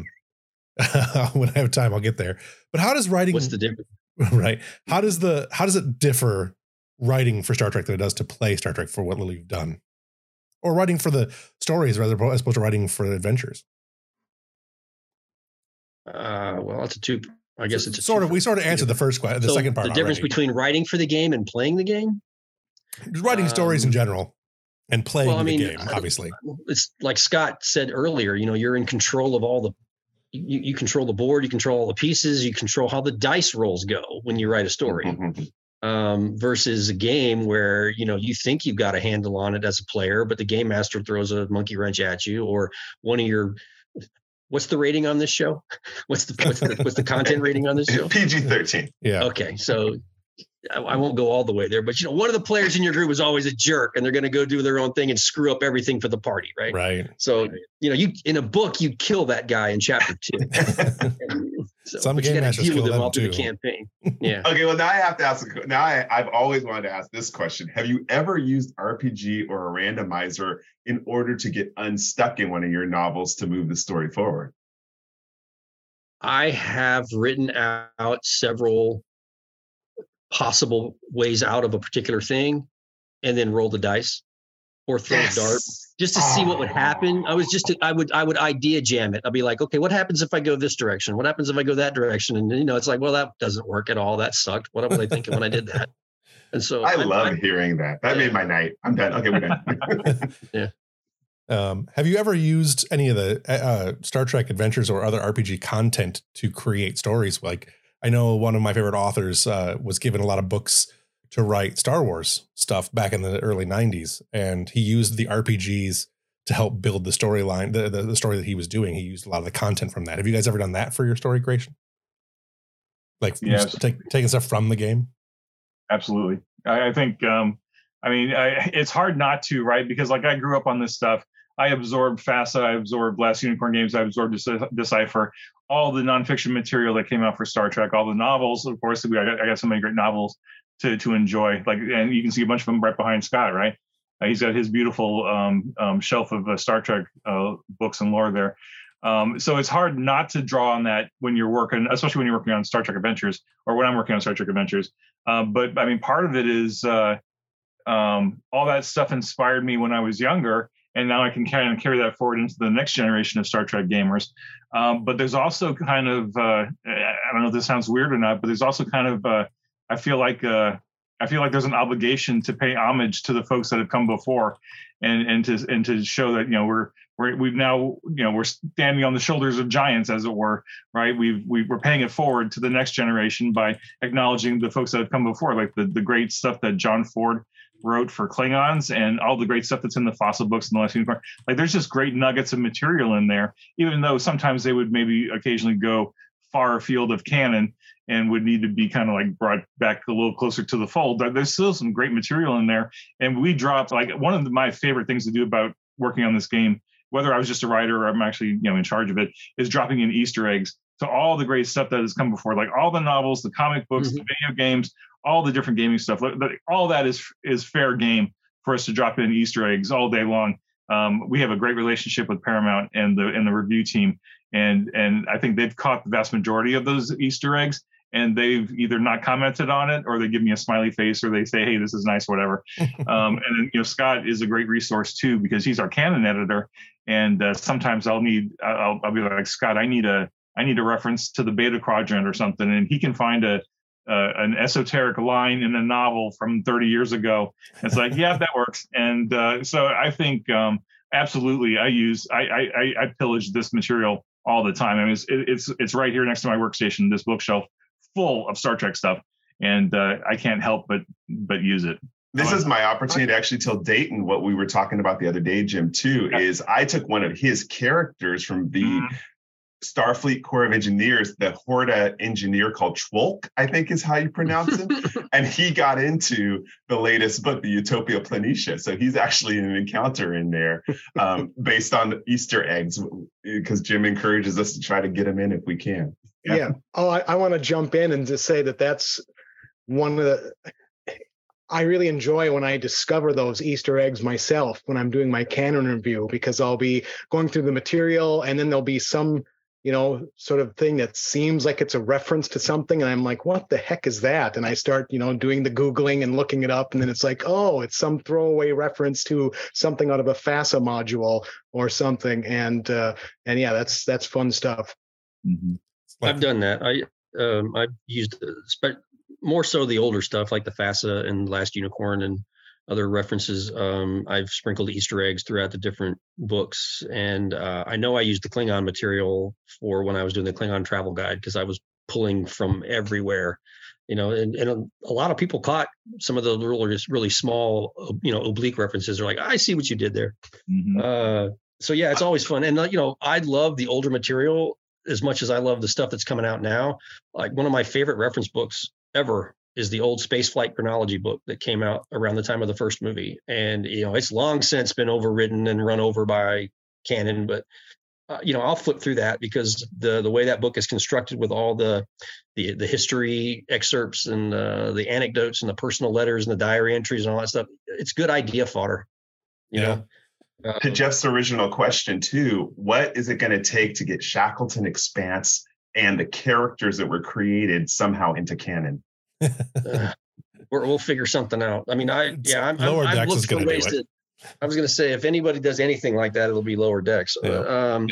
when I have time, I'll get there. But how does writing... What's the difference? Right. How does the how does it differ writing for Star Trek than it does to play Star Trek for what little you've done? Or writing for the stories rather as opposed to writing for the adventures? Uh, well, it's a two... I guess it's a sort of... We sort of answered the first question, the so second part. The difference already. Between writing for the game and playing the game? Just writing um, stories in general. and playing well, I mean, the game, obviously. It's like Scott said earlier, you know, you're in control of all the, you, you control the board, you control all the pieces, you control how the dice rolls go when you write a story. Mm-hmm. Um, versus a game where, you know, you think you've got a handle on it as a player, but the game master throws a monkey wrench at you, or one of your, what's the rating on this show? What's the, what's the, what's the content rating on this show? P G thirteen. Yeah. Okay. So I, I won't go all the way there, but you know, one of the players in your group is always a jerk and they're going to go do their own thing and screw up everything for the party. Right. Right. So, you know, you, in a book, you kill that guy in chapter two. So, some game masters kill them all through the campaign. Yeah. Okay. Well, now I have to ask. Now I, I've always wanted to ask this question: have you ever used R P G or a randomizer in order to get unstuck in one of your novels to move the story forward? I have written out several possible ways out of a particular thing, and then roll the dice or throw yes. a dart. Just to see what would happen. I was just, I would, I would idea jam it. I'd be like, okay, what happens if I go this direction? What happens if I go that direction? And you know, it's like, well, that doesn't work at all. That sucked. What was I thinking when I did that? And so I, I love I, hearing that. That yeah. made my night. I'm done. Okay, we're done. Yeah. Um, have you ever used any of the uh, Star Trek Adventures or other R P G content to create stories? Like, I know one of my favorite authors uh, was given a lot of books to write Star Wars stuff back in the early nineties. And he used the R P Gs to help build the storyline, the, the, the story that he was doing. He used a lot of the content from that. Have you guys ever done that for your story creation? Like yes. take, taking stuff from the game? Absolutely. I, I think, um, I mean, I, it's hard not to, right? Because like I grew up on this stuff. I absorbed FASA, I absorbed Last Unicorn Games, I absorbed Deci- Decipher, all the nonfiction material that came out for Star Trek, all the novels, of course, we, I, got, I got so many great novels to to enjoy, like, and you can see a bunch of them right behind Scott, right? Uh, he's got his beautiful um, um, shelf of uh, Star Trek uh, books and lore there. Um, so it's hard not to draw on that when you're working, especially when you're working on Star Trek Adventures, or when I'm working on Star Trek Adventures. Uh, but I mean, part of it is uh, um, all that stuff inspired me when I was younger, and now I can kind of carry that forward into the next generation of Star Trek gamers. Um, but there's also kind of, uh, I don't know if this sounds weird or not, but there's also kind of, uh, I feel like uh, I feel like there's an obligation to pay homage to the folks that have come before, and and to and to show that you know we're we're we've now you know we're standing on the shoulders of giants, as it were, right? We've we, we're paying it forward to the next generation by acknowledging the folks that have come before, like the the great stuff that John Ford wrote for Klingons, and all the great stuff that's in the fossil books and the Last Unicorn. Like there's just great nuggets of material in there, even though sometimes they would maybe occasionally go far afield of canon and would need to be kind of like brought back a little closer to the fold. There's still some great material in there. And we dropped like one of the, my favorite things to do about working on this game, whether I was just a writer or I'm actually, you know, in charge of it, is dropping in Easter eggs to all the great stuff that has come before, like all the novels, the comic books, mm-hmm. the video games, all the different gaming stuff. All that is, is fair game for us to drop in Easter eggs all day long. Um, we have a great relationship with Paramount and the, and the review team. And, and I think they've caught the vast majority of those Easter eggs, and they've either not commented on it, or they give me a smiley face, or they say, hey, this is nice, whatever. um, and then, you know, Scott is a great resource too, because he's our canon editor. And uh, sometimes I'll need, I'll, I'll be like, Scott, I need a, I need a reference to the Beta Quadrant or something. And he can find a, Uh, an esoteric line in a novel from thirty years ago. It's like, yeah, that works. And uh, so I think um, absolutely, I use, I, I, I pillage this material all the time. I mean, it's, it's, it's right here next to my workstation, this bookshelf full of Star Trek stuff. And uh, I can't help but, but use it. This is my opportunity to actually tell Dayton what we were talking about the other day, Jim, too, yeah. is I took one of his characters from the mm-hmm. Starfleet Corps of Engineers, the Horta engineer called Chwolk, I think is how you pronounce him. And he got into the latest book, the Utopia Planitia. So he's actually in an encounter in there um, based on Easter eggs, because Jim encourages us to try to get him in if we can. Yeah. yeah. Oh, I, I want to jump in and just say that that's one of the... I really enjoy when I discover those Easter eggs myself when I'm doing my canon review, because I'll be going through the material and then there'll be some... you know, sort of thing that seems like it's a reference to something. And I'm like, what the heck is that? And I start, you know, doing the Googling and looking it up. And then it's like, oh, it's some throwaway reference to something out of a FASA module or something. And, uh, and yeah, that's, that's fun stuff. Mm-hmm. I've done that. I, um, I've used uh, more so the older stuff like the FASA and Last Unicorn and other references. Um, I've sprinkled Easter eggs throughout the different books. And uh, I know I used the Klingon material for when I was doing the Klingon travel guide, because I was pulling from everywhere, you know, and, and a, a lot of people caught some of the really, really small, you know, oblique references. They're like, I see what you did there. Mm-hmm. Uh, so yeah, it's always fun. And, you know, I love the older material as much as I love the stuff that's coming out now. Like one of my favorite reference books ever is the old spaceflight chronology book that came out around the time of the first movie. And, you know, it's long since been overridden and run over by canon, but Uh, you know, I'll flip through that because the the way that book is constructed with all the the, the history excerpts and uh, the anecdotes and the personal letters and the diary entries and all that stuff, it's good idea fodder, you yeah. know. Uh, to Jeff's original question, too, what is it going to take to get Shackleton Expanse and the characters that were created somehow into canon? uh, we're, we'll figure something out. I mean, I yeah, I'm, Lower I'm, Decks I've looked is for ways to. I was going to say, if anybody does anything like that, it'll be Lower Decks. Yeah. Um,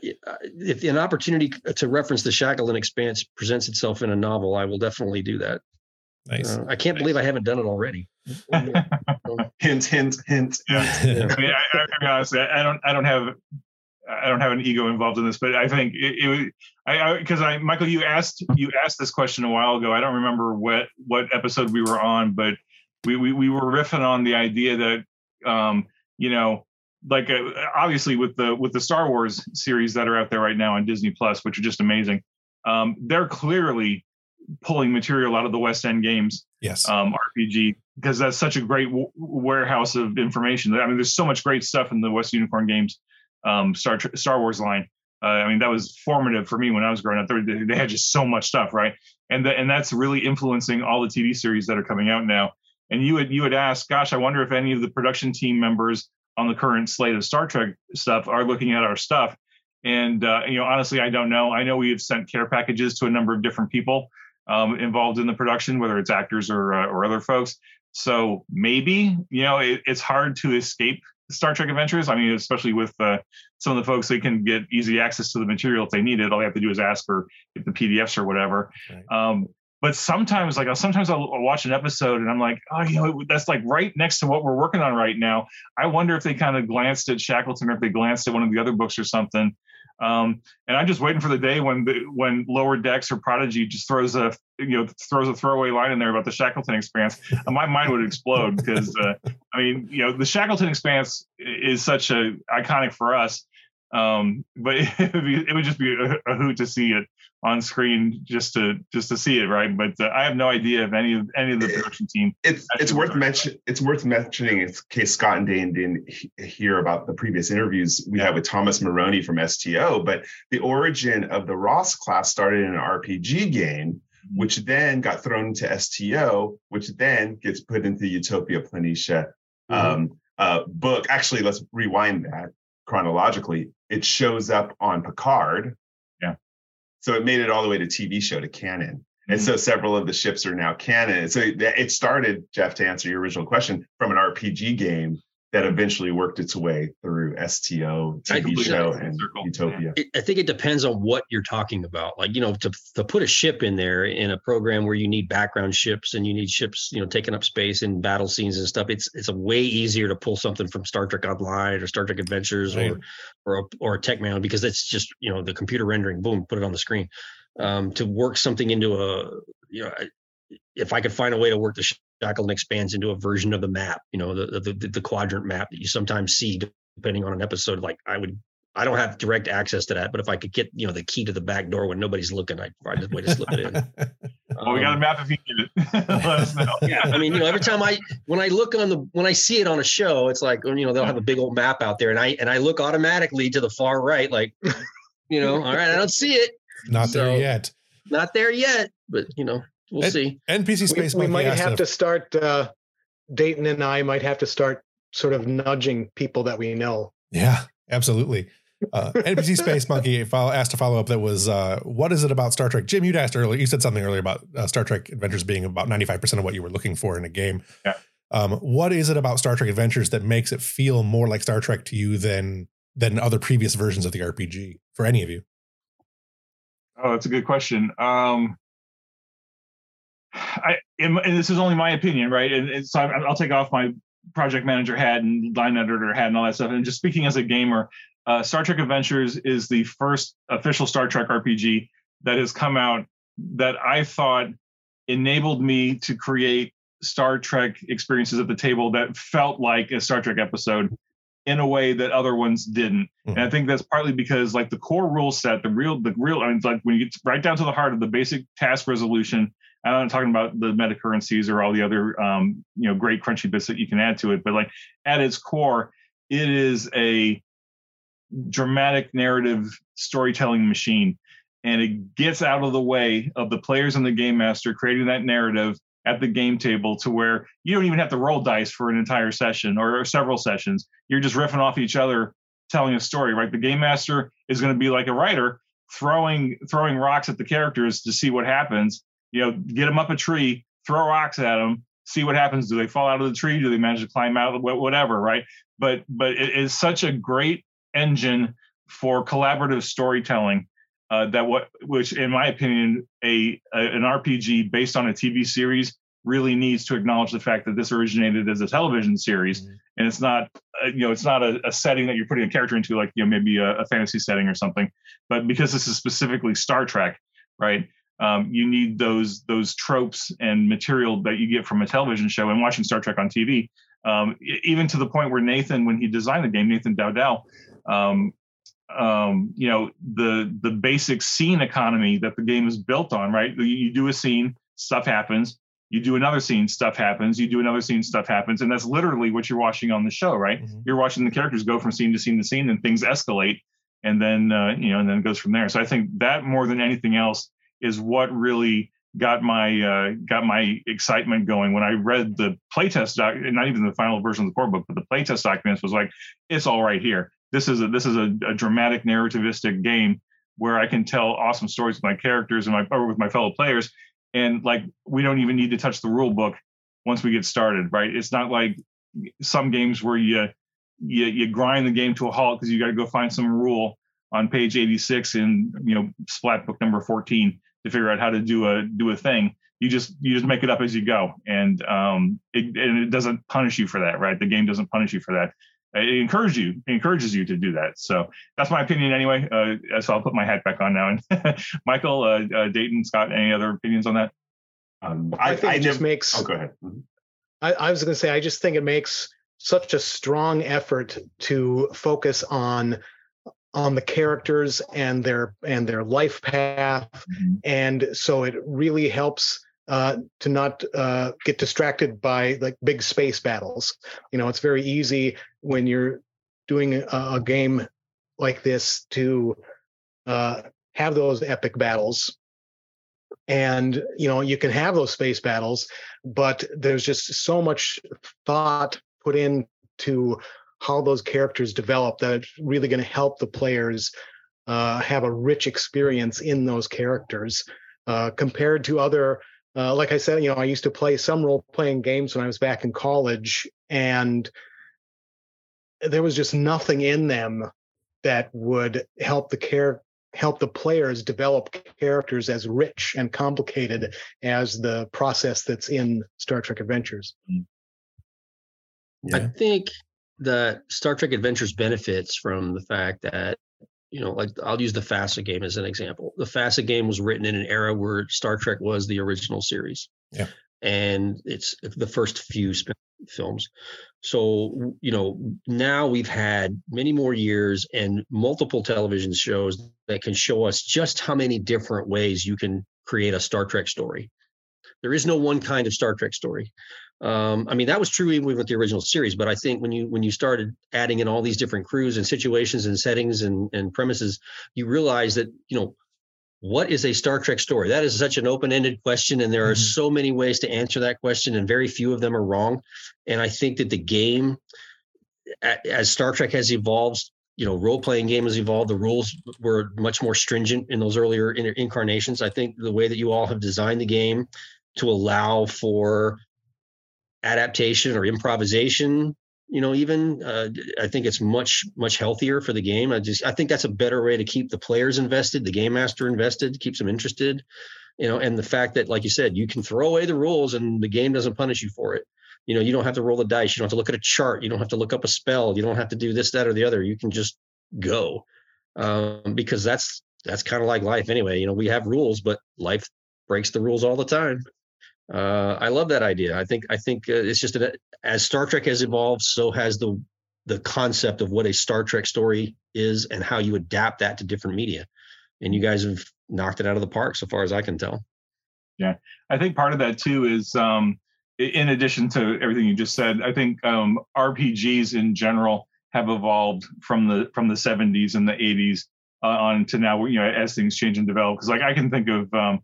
yeah. Uh, if an opportunity to reference the Shackleton Expanse presents itself in a novel, I will definitely do that. Nice. Uh, I can't nice. believe I haven't done it already. hint, hint, hint. Yeah. Yeah. I mean, I, I, I, honestly, I don't, I don't have, I don't have an ego involved in this, but I think it, it was, I, because I, I, Michael, you asked, you asked this question a while ago. I don't remember what what episode we were on, but we we, we were riffing on the idea that. Um, you know, like uh, obviously with the with the Star Wars series that are out there right now on Disney Plus, which are just amazing, um, they're clearly pulling material out of the West End Games yes. um, R P G, because that's such a great w- warehouse of information. I mean, there's so much great stuff in the West Unicorn Games um, Star Tr- Star Wars line. Uh, I mean, that was formative for me when I was growing up. They, they had just so much stuff, right? And the, and that's really influencing all the T V series that are coming out now. And you would you would ask, gosh, I wonder if any of the production team members on the current slate of Star Trek stuff are looking at our stuff. And, uh, you know, honestly, I don't know. I know we have sent care packages to a number of different people um, involved in the production, whether it's actors or uh, or other folks. So maybe, you know, it, it's hard to escape Star Trek Adventures. I mean, especially with uh, some of the folks, they can get easy access to the material if they need it. All they have to do is ask for the P D Fs or whatever. Right. Um, But sometimes, like, sometimes I'll watch an episode and I'm like, oh, you know, that's like right next to what we're working on right now. I wonder if they kind of glanced at Shackleton or if they glanced at one of the other books or something. Um, and I'm just waiting for the day when the, when Lower Decks or Prodigy just throws a you know throws a throwaway line in there about the Shackleton Expanse. My mind would explode because uh, I mean, you know, the Shackleton Expanse is such a iconic for us. Um, but it would, be, it would just be a, a hoot to see it on screen, just to just to see it, right? But uh, I have no idea if any of any of the production team. It's it's worth mentioning. It's worth mentioning in case Scott and Dane didn't hear about the previous interviews we yeah. had with Thomas Maroney from S T O. But the origin of the Ross class started in an R P G game, which then got thrown into S T O, which then gets put into the Utopia Planitia um, mm-hmm. uh, book. Actually, let's rewind that. Chronologically, it shows up on Picard. Yeah. So it made it all the way to T V show to canon. Mm-hmm. And so several of the ships are now canon. So it started, Jeff, to answer your original question, from an R P G game that eventually worked its way through S T O, T V show, and Utopia. It, I think it depends on what you're talking about. Like, you know, to to put a ship in there in a program where you need background ships and you need ships, you know, taking up space in battle scenes and stuff, it's it's a way easier to pull something from Star Trek Online or Star Trek Adventures right. or or a, or a tech manual, because it's just, you know, the computer rendering, boom, put it on the screen. Um, to work something into a, you know, if I could find a way to work the ship, Shackleton expands into a version of the map, you know, the, the the quadrant map that you sometimes see depending on an episode. Like I would, I don't have direct access to that, but if I could get, you know, the key to the back door when nobody's looking, I'd find a way to slip it in. Well, um, we got a map if you need it. Let us know. Yeah, I mean, you know, every time I when I look on the when I see it on a show, it's like, you know, they'll have a big old map out there, and I and I look automatically to the far right, like, you know, all right, I don't see it. Not so, there yet. Not there yet, but you know. We'll N- see. N P C Space. We, we might have to start. Uh, Dayton and I might have to start sort of nudging people that we know. Yeah, absolutely. Uh, N P C Space Monkey asked a follow up that was, uh, what is it about Star Trek? Jim, you'd asked earlier. You said something earlier about uh, Star Trek Adventures being about ninety-five percent of what you were looking for in a game. Yeah. Um, what is it about Star Trek Adventures that makes it feel more like Star Trek to you than than other previous versions of the R P G for any of you? Oh, that's a good question. Um, I, and this is only my opinion, right? And, and so I, I'll take off my project manager hat and line editor hat and all that stuff. And just speaking as a gamer, uh, Star Trek Adventures is the first official Star Trek R P G that has come out that I thought enabled me to create Star Trek experiences at the table that felt like a Star Trek episode in a way that other ones didn't. Mm-hmm. And I think that's partly because, like, the core rule set, the real, the real, I mean, like when you get right down to the heart of the basic task resolution, and I'm not talking about the meta currencies or all the other, um, you know, great crunchy bits that you can add to it, but like at its core, it is a dramatic narrative storytelling machine. And it gets out of the way of the players and the game master creating that narrative at the game table to where you don't even have to roll dice for an entire session or, or several sessions. You're just riffing off each other, telling a story, right? The game master is going to be like a writer throwing throwing rocks at the characters to see what happens. You know, get them up a tree, throw rocks at them, see what happens. Do they fall out of the tree? Do they manage to climb out? Whatever, right? But but it is such a great engine for collaborative storytelling. Uh, that what, which in my opinion, a, a an R P G based on a T V series really needs to acknowledge the fact that this originated as a television series, mm-hmm. and it's not, uh, you know, it's not a, a setting that you're putting a character into, like, you know, maybe a, a fantasy setting or something. But because this is specifically Star Trek, right? Um, you need those those tropes and material that you get from a television show and watching Star Trek on T V. Um, even to the point where Nathan, when he designed the game, Nathan Dowdell. Um, um you know the the basic scene economy that the game is built on, right? You do a scene, stuff happens. You do another scene, stuff happens. You do another scene, stuff happens. And that's literally what you're watching on the show, right? Mm-hmm. You're watching the characters go from scene to scene to scene, and things escalate, and then uh, you know and then it goes from there. So I think that more than anything else is what really got my uh got my excitement going when I read the playtest doc, not even the final version of the core book, but the playtest documents. Was like, it's all right here. This is a this is a, a dramatic narrativistic game where I can tell awesome stories with my characters and my or with my fellow players, and like we don't even need to touch the rule book once we get started, right? It's not like some games where you you, you grind the game to a halt because you got to go find some rule on page eighty-six in, you know, Splat book number fourteen to figure out how to do a do a thing. You just you just make it up as you go, and um it, and it doesn't punish you for that, right? The game doesn't punish you for that. It encourages you, it encourages you to do that. So that's my opinion anyway. Uh, so I'll put my hat back on now. And Michael, uh, uh, Dayton, Scott, any other opinions on that? Um, I, I think I it just never, makes. Oh, go ahead. Mm-hmm. I, I was going to say, I just think it makes such a strong effort to focus on on the characters and their and their life path, mm-hmm. and so it really helps. Uh, to not uh, get distracted by like big space battles. You know, it's very easy when you're doing a, a game like this to uh, have those epic battles. And, you know, you can have those space battles, but there's just so much thought put into how those characters develop that it's really going to help the players uh, have a rich experience in those characters uh, compared to other. Uh, like I said, you know, I used to play some role-playing games when I was back in college, and there was just nothing in them that would help the care, help the players develop characters as rich and complicated as the process that's in Star Trek Adventures. Yeah. I think that Star Trek Adventures benefits from the fact that, you know, like I'll use the FASA game as an example. The FASA game was written in an era where Star Trek was the original series. Yeah. And it's the first few sp- films. So, you know, now we've had many more years and multiple television shows that can show us just how many different ways you can create a Star Trek story. There is no one kind of Star Trek story. Um, I mean, that was true even with the original series, but I think when you when you started adding in all these different crews and situations and settings and, and premises, you realize that, you know, what is a Star Trek story? That is such an open-ended question, and there are mm-hmm. so many ways to answer that question, and very few of them are wrong. And I think that the game, as Star Trek has evolved, you know, role-playing game has evolved. The rules were much more stringent in those earlier incarnations. I think the way that you all have designed the game to allow for adaptation or improvisation, you know, even uh, I think it's much, much healthier for the game. I just I think that's a better way to keep the players invested, the game master invested, keeps them interested. you know, and the fact that, like you said, you can throw away the rules and the game doesn't punish you for it. You know, you don't have to roll the dice. You don't have to look at a chart. You don't have to look up a spell. You don't have to do this, that, or the other. You can just go, um, because that's that's kind of like life anyway. You know, we have rules, but life breaks the rules all the time. Uh, I love that idea. I think I think uh, it's just that as Star Trek has evolved, so has the the concept of what a Star Trek story is and how you adapt that to different media. And you guys have knocked it out of the park, so far as I can tell. Yeah, I think part of that too is, um, in addition to everything you just said, I think um, R P Gs in general have evolved from the from the seventies and the eighties uh, on to now. You know, as things change and develop, because like I can think of um,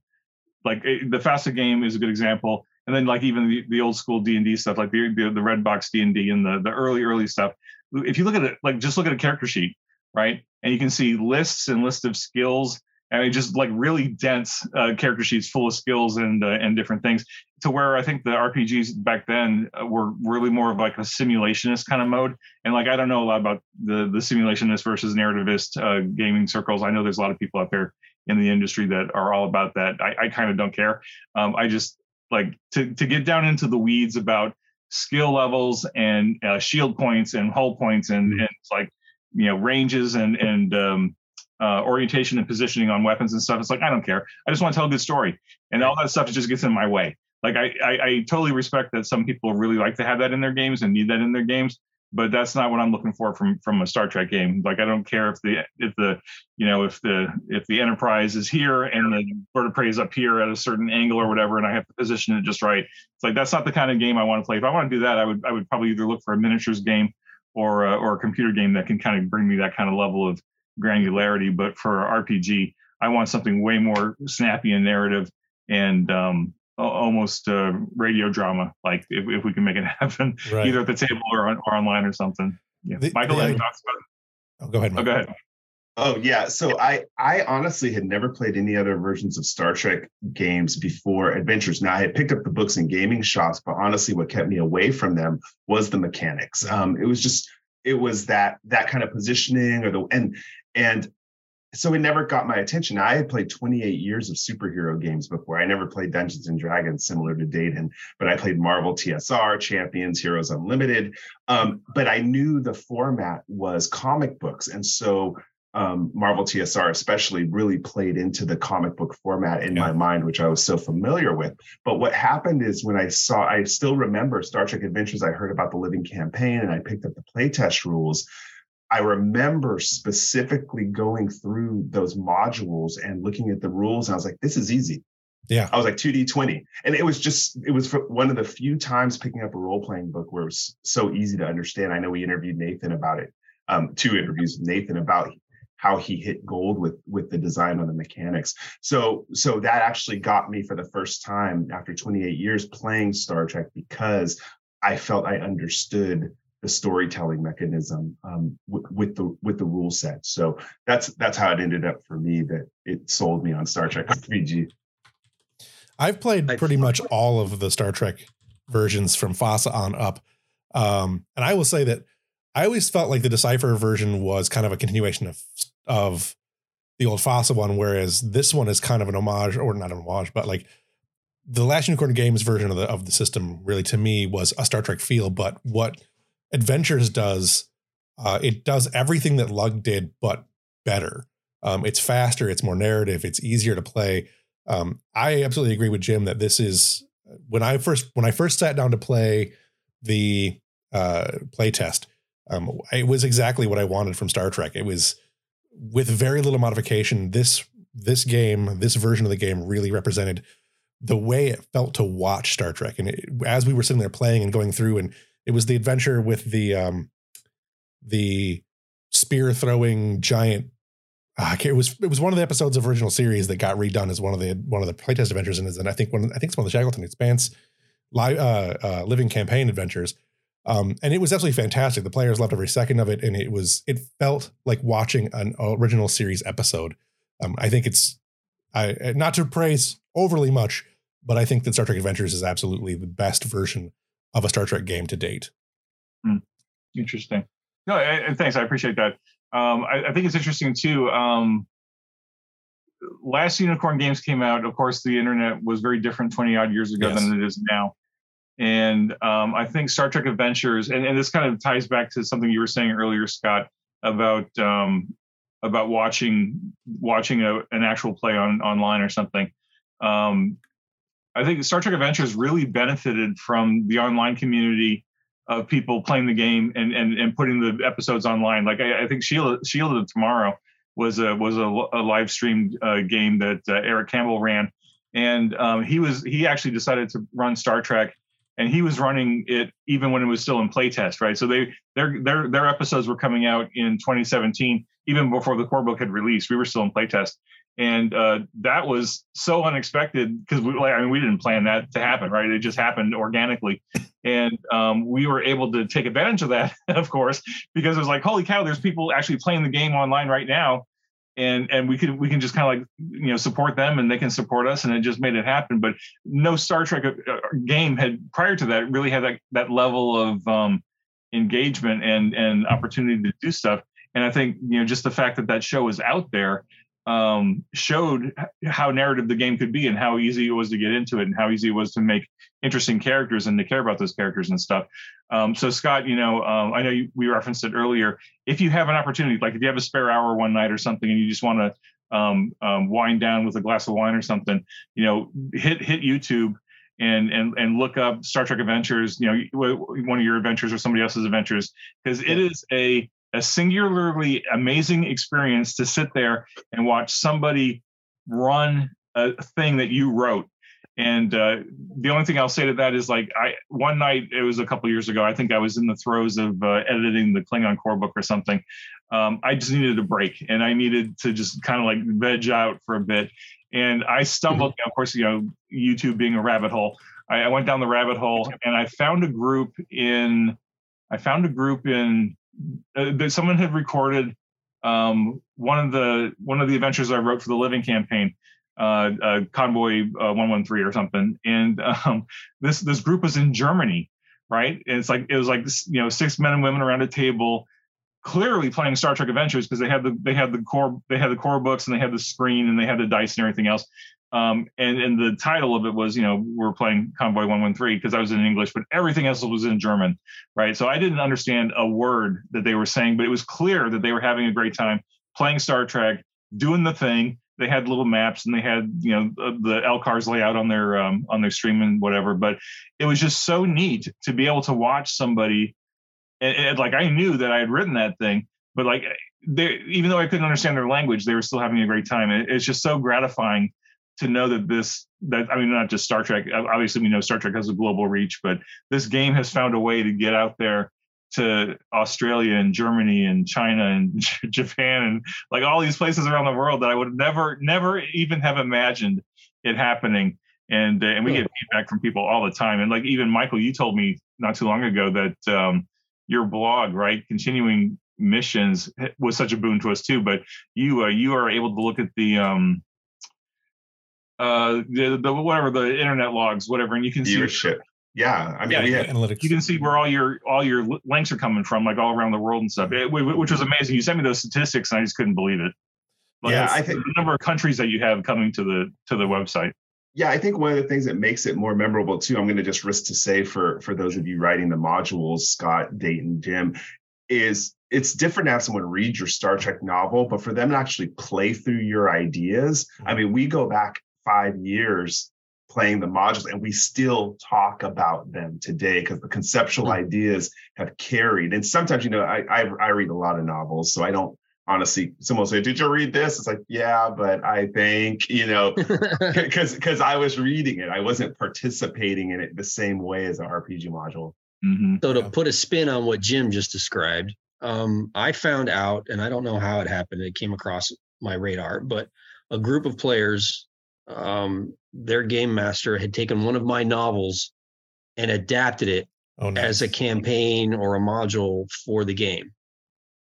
like the FASA game is a good example, and then like even the, the old school D and D stuff, like the the, the Red Box D and D and the the early early stuff. If you look at it, like just look at a character sheet, right, and you can see lists and lists of skills. I mean, just like really dense uh, character sheets full of skills and uh, and different things, to where I think the R P Gs back then were really more of like a simulationist kind of mode. And like, I don't know a lot about the, the simulationist versus narrativist uh, gaming circles. I know there's a lot of people out there in the industry that are all about that. I, I kind of don't care. Um, I just like to, to get down into the weeds about skill levels and uh, shield points and hull points and, mm-hmm. and like, you know, ranges and, and, um, Uh, orientation and positioning on weapons and stuff. It's like, I don't care. I just want to tell a good story. And all that stuff just gets in my way. Like, I, I, I totally respect that some people really like to have that in their games and need that in their games, but that's not what I'm looking for from from a Star Trek game. Like, I don't care if the, if the you know, if the if the Enterprise is here and the Bird of Prey is up here at a certain angle or whatever, and I have to position it just right. It's like, that's not the kind of game I want to play. If I want to do that, I would I would probably either look for a miniatures game or a, or a computer game that can kind of bring me that kind of level of granularity. But for R P G, I want something way more snappy and narrative and um, almost uh, radio drama, like if, if we can make it happen, right, either at the table or, on, or online or something. Yeah. The, Michael, the, talks about it. Oh, go ahead, Michael. Oh, go ahead. Oh, yeah. So I, I honestly had never played any other versions of Star Trek games before Adventures. Now, I had picked up the books in gaming shops, but honestly, what kept me away from them was the mechanics. Um, it was just, it was that that kind of positioning or the and and so it never got my attention. I had played twenty-eight years of superhero games before. I never played Dungeons and Dragons similar to Dayton, but I played Marvel T S R, Champions, Heroes Unlimited. Um, but I knew the format was comic books. And so um, Marvel T S R especially really played into the comic book format in yeah. my mind, which I was so familiar with. But what happened is when I saw, I still remember Star Trek Adventures, I heard about the Living Campaign and I picked up the playtest rules. I remember specifically going through those modules and looking at the rules. And I was like, this is easy. Yeah. I was like two D twenty. And it was just, it was one of the few times picking up a role-playing book where it was so easy to understand. I know we interviewed Nathan about it, um, two interviews with Nathan about how he hit gold with, with the design on the mechanics. So, so that actually got me for the first time after twenty-eight years playing Star Trek, because I felt I understood the storytelling mechanism um, w- with the with the rule set. So that's that's how it ended up for me, that it sold me on Star Trek R P G. I've played pretty much all of the Star Trek versions from FASA on up. Um, and I will say that I always felt like the Decipher version was kind of a continuation of of the old FASA one, whereas this one is kind of an homage, or not an homage, but like the Last Unicorn Games version of the of the system really to me was a Star Trek feel, but what Adventures does, uh, it does everything that Lug did, but better. Um, it's faster, it's more narrative, it's easier to play. Um, I absolutely agree with Jim that this is when I first when I first sat down to play the uh, play test, um, it was exactly what I wanted from Star Trek. It was with very little modification. This this game, this version of the game, really represented the way it felt to watch Star Trek. And it, as we were sitting there playing and going through and it was the adventure with the um, the spear throwing giant. Uh, it was it was one of the episodes of original series that got redone as one of the one of the playtest adventures, and then I think one I think it's one of the Shackleton Expanse live uh, uh, living campaign adventures. Um, and it was absolutely fantastic. The players loved every second of it, and it was it felt like watching an original series episode. Um, I think it's I not to praise overly much, but I think that Star Trek Adventures is absolutely the best version of a Star Trek game to date. Hmm. Interesting. No, I, I, thanks. I appreciate that. Um, I, I think it's interesting too. Um, Last Unicorn Games came out. Of course, the internet was very different twenty odd years ago yes. than it is now. And um, I think Star Trek Adventures, and, and this kind of ties back to something you were saying earlier, Scott, about um, about watching watching a, an actual play on online or something. Um, I think Star Trek Adventures really benefited from the online community of people playing the game and and, and putting the episodes online. Like I, I think Shield of Tomorrow was a was a, a live streamed uh, game that uh, Eric Campbell ran, and um, he was he actually decided to run Star Trek. And he was running it even when it was still in playtest, right? So they their their their episodes were coming out in twenty seventeen, even before the core book had released. We were still in playtest, and uh, that was so unexpected because we like I mean we didn't plan that to happen, right? It just happened organically, and um, we were able to take advantage of that, of course, because it was like, holy cow, there's people actually playing the game online right now, and and we could we can just kind of like you know support them and they can support us, and it just made it happen. But no Star Trek game had prior to that really had that, that level of um, engagement and and opportunity to do stuff. And I think you know just the fact that that show was out there um, showed how narrative the game could be and how easy it was to get into it and how easy it was to make interesting characters and to care about those characters and stuff. Um, so Scott, you know, um, I know you, we referenced it earlier. If you have an opportunity, like if you have a spare hour one night or something, and you just want to um, um, wind down with a glass of wine or something, you know, hit hit YouTube and and and look up Star Trek Adventures, you know, one of your adventures or somebody else's adventures, because it is a a singularly amazing experience to sit there and watch somebody run a thing that you wrote. And uh, the only thing I'll say to that is, like, I one night, it was a couple years ago, I think I was in the throes of uh, editing the Klingon core book or something. Um, I just needed a break, and I needed to just kind of like veg out for a bit. And I stumbled, of course, you know, YouTube being a rabbit hole. I, I went down the rabbit hole, and I found a group in, I found a group in, uh, that someone had recorded um, one of the one of the adventures I wrote for the Living Campaign. Uh, uh, Convoy uh, one one three or something, and um, this this group was in Germany, right? And it's like it was like you know six men and women around a table, clearly playing Star Trek Adventures because they had the they had the core they had the core books and they had the screen and they had the dice and everything else. Um, and and the title of it was you know we're playing Convoy one one three because I was in English, but everything else was in German, right? So I didn't understand a word that they were saying, but it was clear that they were having a great time playing Star Trek, doing the thing. They had little maps and they had, you know, the Elcar's layout on their um, on their stream and whatever. But it was just so neat to be able to watch somebody. And, and like I knew that I had written that thing, but like they, even though I couldn't understand their language, they were still having a great time. It, it's just so gratifying to know that this that I mean, not just Star Trek. Obviously, we know Star Trek has a global reach, but this game has found a way to get out there to Australia and Germany and China and Japan and like all these places around the world that I would never, never even have imagined it happening. And uh, and we get feedback from people all the time. And like even Michael, you told me not too long ago that um, your blog, right, Continuing Missions, was such a boon to us too. But you uh, you are able to look at the um uh the, the whatever the internet logs, whatever, and you can see shit. Yeah, I mean, yeah, we had, analytics. You can see where all your all your links are coming from, like all around the world and stuff, it, which was amazing. You sent me those statistics, and I just couldn't believe it. Like, yeah, I think the number of countries that you have coming to the to the website. Yeah, I think one of the things that makes it more memorable too. I'm going to just risk to say for for those of you writing the modules, Scott, Dayton, Jim, is it's different to have someone read your Star Trek novel, but for them to actually play through your ideas. I mean, we go back five years. Playing the modules, and we still talk about them today because the conceptual mm-hmm. ideas have carried. And sometimes, you know, I, I I read a lot of novels, so I don't honestly. Someone will say, "Did you read this?" It's like, yeah, but I think you know, because because I was reading it, I wasn't participating in it the same way as an R P G module. Mm-hmm. So to put a spin on what Jim just described, um, I found out, and I don't know how it happened. It came across my radar, but a group of players. Um, their game master had taken one of my novels and adapted it oh, nice. as a campaign or a module for the game.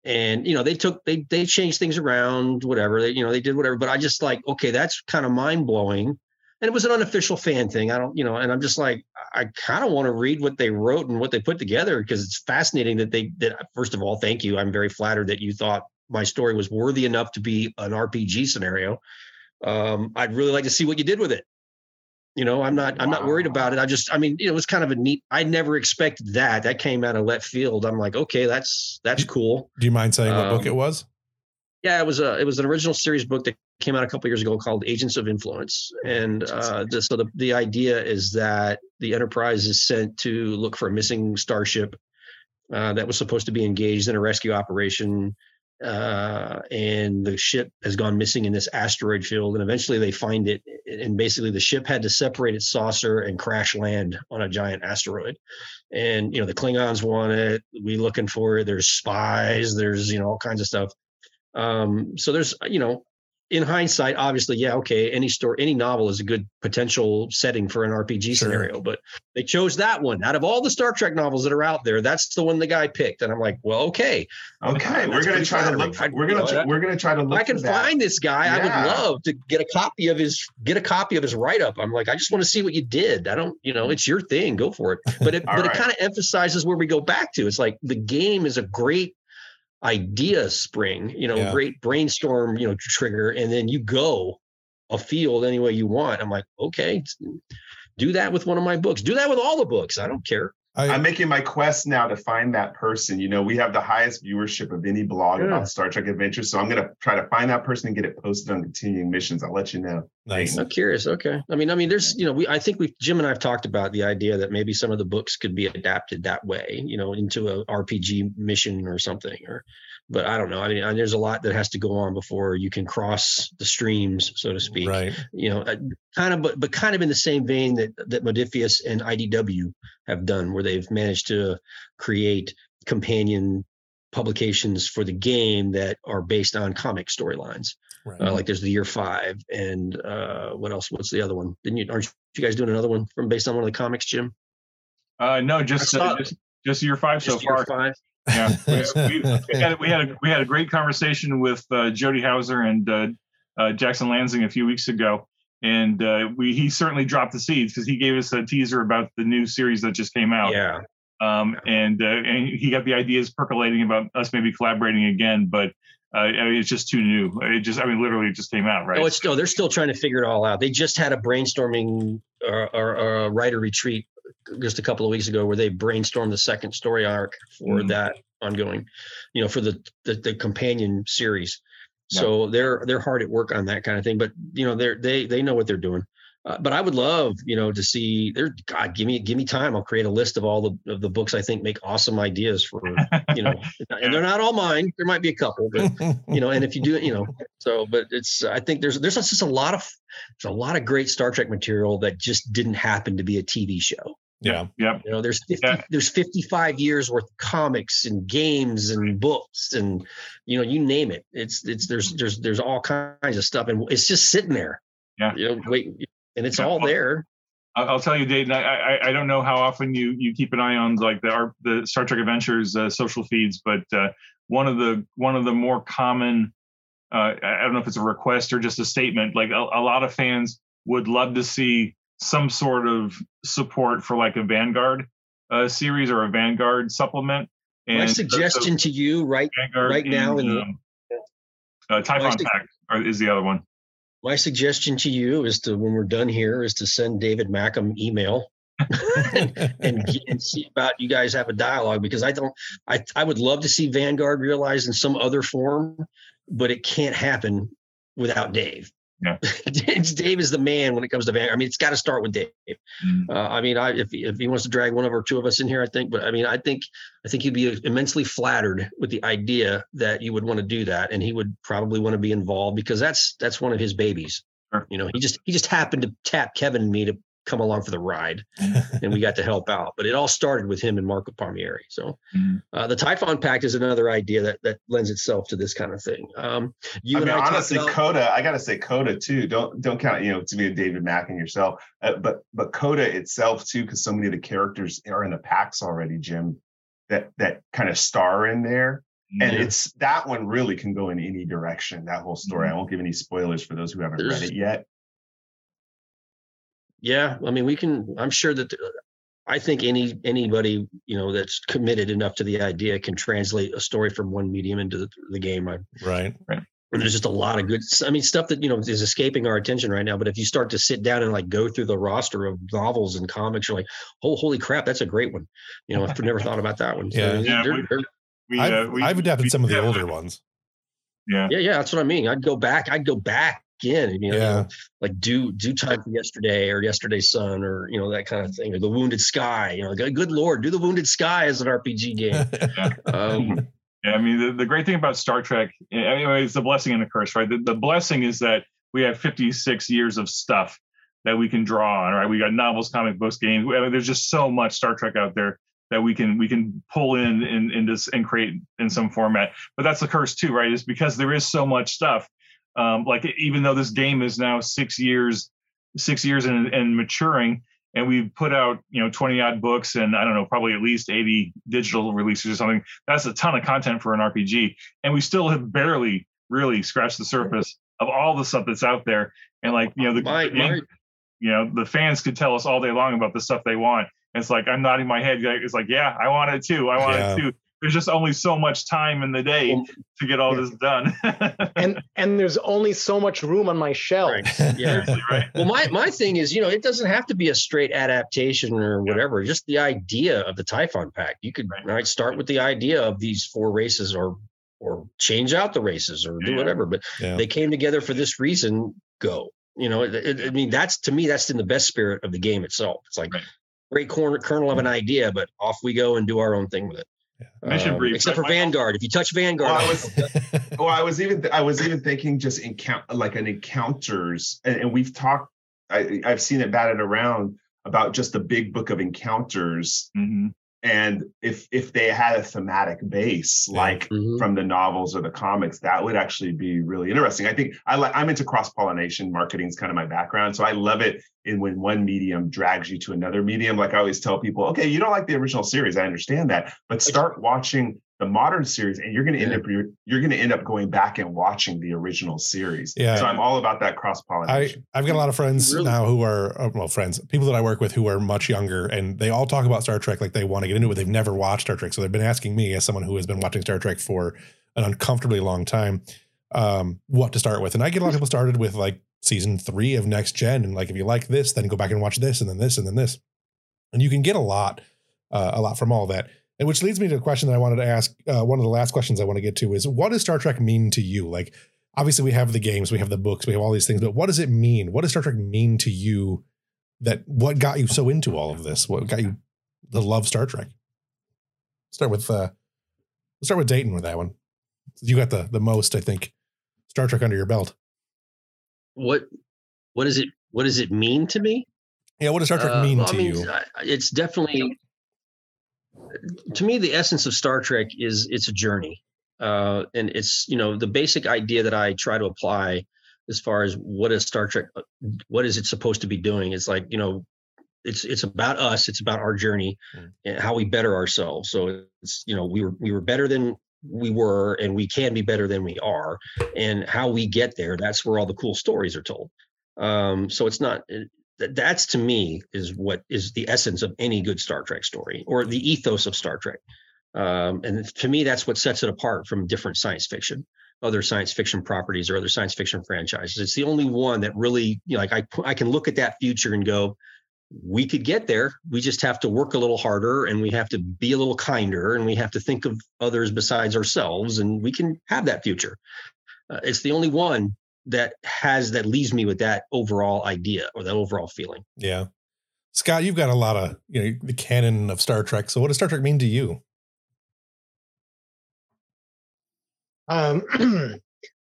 And, you know, they took, they, they changed things around, whatever they, you know, they did whatever, but I just like, okay, that's kind of mind blowing. And it was an unofficial fan thing. I don't, you know, and I'm just like, I kind of want to read what they wrote and what they put together. Cause it's fascinating that they, that first of all, thank you. I'm very flattered that you thought my story was worthy enough to be an R P G scenario. Um, I'd really like to see what you did with it. You know, I'm not, I'm wow. not worried about it. I just, I mean, you know, it's kind of a neat, I never expected that. That came out of left field. I'm like, okay, that's, that's cool. Do you mind saying um, what book it was? Yeah, it was a, it was an original series book that came out a couple of years ago called Agents of Influence. And uh, the, so the, the idea is that the Enterprise is sent to look for a missing starship uh, that was supposed to be engaged in a rescue operation. Uh, and the ship has gone missing in this asteroid field, and eventually they find it. And basically the ship had to separate its saucer and crash land on a giant asteroid. And, you know, the Klingons want it. We looking for it. There's spies. There's, you know, all kinds of stuff. Um, so there's, you know, in hindsight, obviously, yeah, okay, any story, any novel is a good potential setting for an R P G sure. scenario, but they chose that one out of all the Star Trek novels that are out there. That's the one the guy picked, and I'm like, well, okay, okay, um, we're gonna try flattering. to look. For, we're gonna you know, we're gonna try to look. If I can for find that. this guy. Yeah. I would love to get a copy of his get a copy of his write up. I'm like, I just want to see what you did. I don't, you know, it's your thing. Go for it. But it, but right. it kind of emphasizes where we go back to. It's like the game is a great idea spring, you know, yeah. great brainstorm, you know, trigger, and then you go afield any way you want. I'm like, okay, do that with one of my books. Do that with all the books. I don't care. I, I'm making my quest now to find that person. You know, we have the highest viewership of any blog yeah. about Star Trek Adventures, so I'm going to try to find that person and get it posted on Continuing Missions. I'll let you know. Nice. I'm curious. Okay. I mean, I mean, there's, you know, we, I think we, Jim and I have talked about the idea that maybe some of the books could be adapted that way, you know, into a R P G mission or something, or, but I don't know. I mean, I, there's a lot that has to go on before you can cross the streams, so to speak, right. you know, uh, kind of, but, but kind of in the same vein that, that Modiphius and I D W have done, where they've managed to create companion publications for the game that are based on comic storylines. Right. Uh, like there's the Year Five, and uh, what else? What's the other one? Didn't you? Aren't you guys doing another one from based on one of the comics, Jim? Uh, no, just uh, just, just Year Five just so year far. Five. Yeah, we, we, had, we had a we had a great conversation with uh, Jody Hauser and uh, uh, Jackson Lansing a few weeks ago, and uh, we he certainly dropped the seeds because he gave us a teaser about the new series that just came out. Yeah. Um, and, uh, and he got the ideas percolating about us maybe collaborating again, but uh, I mean, it's just too new. It just, I mean, literally it just came out, right? Oh, it's still, they're still trying to figure it all out. They just had a brainstorming or, or, or a writer retreat just a couple of weeks ago where they brainstormed the second story arc for mm. that ongoing, you know, for the, the, the companion series. Yeah. So they're, they're hard at work on that kind of thing, but you know, they're, they, they know what they're doing. Uh, but I would love, you know, to see there. God, give me, give me time. I'll create a list of all the of the books I think make awesome ideas for, you know, and they're not all mine. There might be a couple, but you know, and if you do, you know, so. But it's, I think there's there's just a lot of there's a lot of great Star Trek material that just didn't happen to be a T V show. Yeah, yeah. You know, there's fifty, yeah. there's fifty-five years worth of comics and games and books and, you know, you name it. It's it's there's there's there's all kinds of stuff, and it's just sitting there. Yeah, you know, wait. And it's yeah, all there. I'll, I'll tell you, Dayton, I, I I don't know how often you you keep an eye on like the the Star Trek Adventures uh, social feeds, but uh, one of the one of the more common, uh, I don't know if it's a request or just a statement, like a, a lot of fans would love to see some sort of support for like a Vanguard uh, series or a Vanguard supplement. And my suggestion so, so to you right Vanguard right now in, in the um, uh, Typhon Pack is the other one. My suggestion to you is to, when we're done here, is to send David Mack an email and, and, and see about you guys have a dialogue, because I don't, I, I would love to see Vanguard realized in some other form, but it can't happen without Dave. Yeah. Dave is the man when it comes to Vanguard. I mean, it's got to start with Dave. Mm-hmm. Uh, I mean, I, if, if he wants to drag one of or two of us in here, I think, but I mean, I think, I think he'd be immensely flattered with the idea that you would want to do that. And he would probably want to be involved because that's, that's one of his babies. Sure. You know, he just, he just happened to tap Kevin and me to come along for the ride and we got to help out, but it all started with him and Marco Palmieri. So mm-hmm. uh, the Typhon Pact is another idea that, that lends itself to this kind of thing. Um, you I mean, I honestly, about- Coda, I got to say Coda too. Don't, don't count, you know, to be a David Mack and yourself, uh, but, but Coda itself too, because so many of the characters are in the packs already, Jim, that that kind of star in there, and yeah. it's that one really can go in any direction, that whole story. Mm-hmm. I won't give any spoilers for those who haven't There's, read it yet. Yeah, I mean, we can, I'm sure that the, I think any anybody, you know, that's committed enough to the idea can translate a story from one medium into the, the game. I, right right where there's just a lot of good, I mean, stuff that, you know, is escaping our attention right now. But if you start to sit down and like go through the roster of novels and comics, you're like, oh, holy crap, that's a great one. You know, I've never thought about that one. So yeah. yeah they're, we, they're, we, uh, I've, we, I've adapted we, some of the yeah, older ones. Yeah. Yeah. Yeah. That's what I mean. I'd go back. I'd go back in, you know, yeah. like do, do Time for Yesterday or Yesterday's Sun or, you know, that kind of thing, or The Wounded Sky, you know, good Lord, do The Wounded Sky as an R P G game. Yeah. Um, yeah, I mean, the, the great thing about Star Trek, anyway, it's the blessing and the curse, right? The, the blessing is that we have fifty-six years of stuff that we can draw on, right? We got novels, comic books, games. I mean, there's just so much Star Trek out there that we can we can pull in and, and just and create in some format. But that's the curse too, right? Is because there is so much stuff. Um, like even though this game is now six years, six years and and maturing, and we've put out, you know, twenty odd books and I don't know, probably at least eighty digital releases or something. That's a ton of content for an R P G, and we still have barely really scratched the surface of all the stuff that's out there. And like, you know, the my, my. you know the fans could tell us all day long about the stuff they want. It's like, I'm nodding my head. It's like, yeah, I want it too. I want yeah. it too. There's just only so much time in the day to get all yeah. this done. and and there's only so much room on my shelves. Right. Yeah. Right. Well, my, my thing is, you know, it doesn't have to be a straight adaptation or whatever. Yeah. Just the idea of the Typhon Pact. You could right. right, start with the idea of these four races or or change out the races or yeah. do whatever. But yeah. they came together for this reason. Go. You know, it, it, I mean, that's to me, that's in the best spirit of the game itself. It's like, right. great corner, kernel of an idea, but off we go and do our own thing with it. Yeah. Mission um, brief, except for I, Vanguard. If you touch Vanguard, well, I was, well, I was even, th- I was even thinking just encounter, like an encounters, and, and we've talked. I, I've seen it batted around about just the big book of encounters, mm-hmm. and if if they had a thematic base, yeah. like mm-hmm. from the novels or the comics, that would actually be really interesting. I think I like. I'm into cross pollination. Marketing is kind of my background, so I love it. And when one medium drags you to another medium, like I always tell people, okay, you don't like the original series, I understand that, but start watching the modern series, and you're going to end yeah. up you're, you're going to end up going back and watching the original series. Yeah. So I'm all about that cross pollination. I've got a lot of friends really? now who are well, friends, people that I work with who are much younger, and they all talk about Star Trek like they want to get into it. They've never watched Star Trek, so they've been asking me, as someone who has been watching Star Trek for an uncomfortably long time, um, what to start with. And I get a lot of people started with like season three of Next Gen, and like, if you like this, then go back and watch this and then this and then this, and you can get a lot uh, a lot from all that. And which leads me to a question that I wanted to ask, uh, one of the last questions I want to get to is, what does Star Trek mean to you? Like, obviously we have the games, we have the books, we have all these things, but what does it mean? What does Star Trek mean to you? That what got you so into all of this? What got you to love Star Trek? Start with uh let's start with Dayton with that one. You got the the most, I think, Star Trek under your belt. What, what does it, what does it mean to me? Yeah. What does Star Trek uh, mean well, to I mean, you? It's definitely, to me, the essence of Star Trek is it's a journey. Uh, and it's, you know, the basic idea that I try to apply as far as what is Star Trek, what is it supposed to be doing? It's like, you know, it's, it's about us. It's about our journey mm. and how we better ourselves. So it's, you know, we were, we were better than we were, and we can be better than we are, and how we get there, that's where all the cool stories are told. Um, so it's not, that's to me is what is the essence of any good Star Trek story, or the ethos of Star Trek. Um, and to me, that's what sets it apart from different science fiction, other science fiction properties or other science fiction franchises. It's the only one that really, you know, like I, I can look at that future and go, we could get there. We just have to work a little harder, and we have to be a little kinder, and we have to think of others besides ourselves, and we can have that future. Uh, it's the only one that has, that leaves me with that overall idea or that overall feeling. Yeah. Scott, you've got a lot of, you know, the canon of Star Trek. So what does Star Trek mean to you? Um,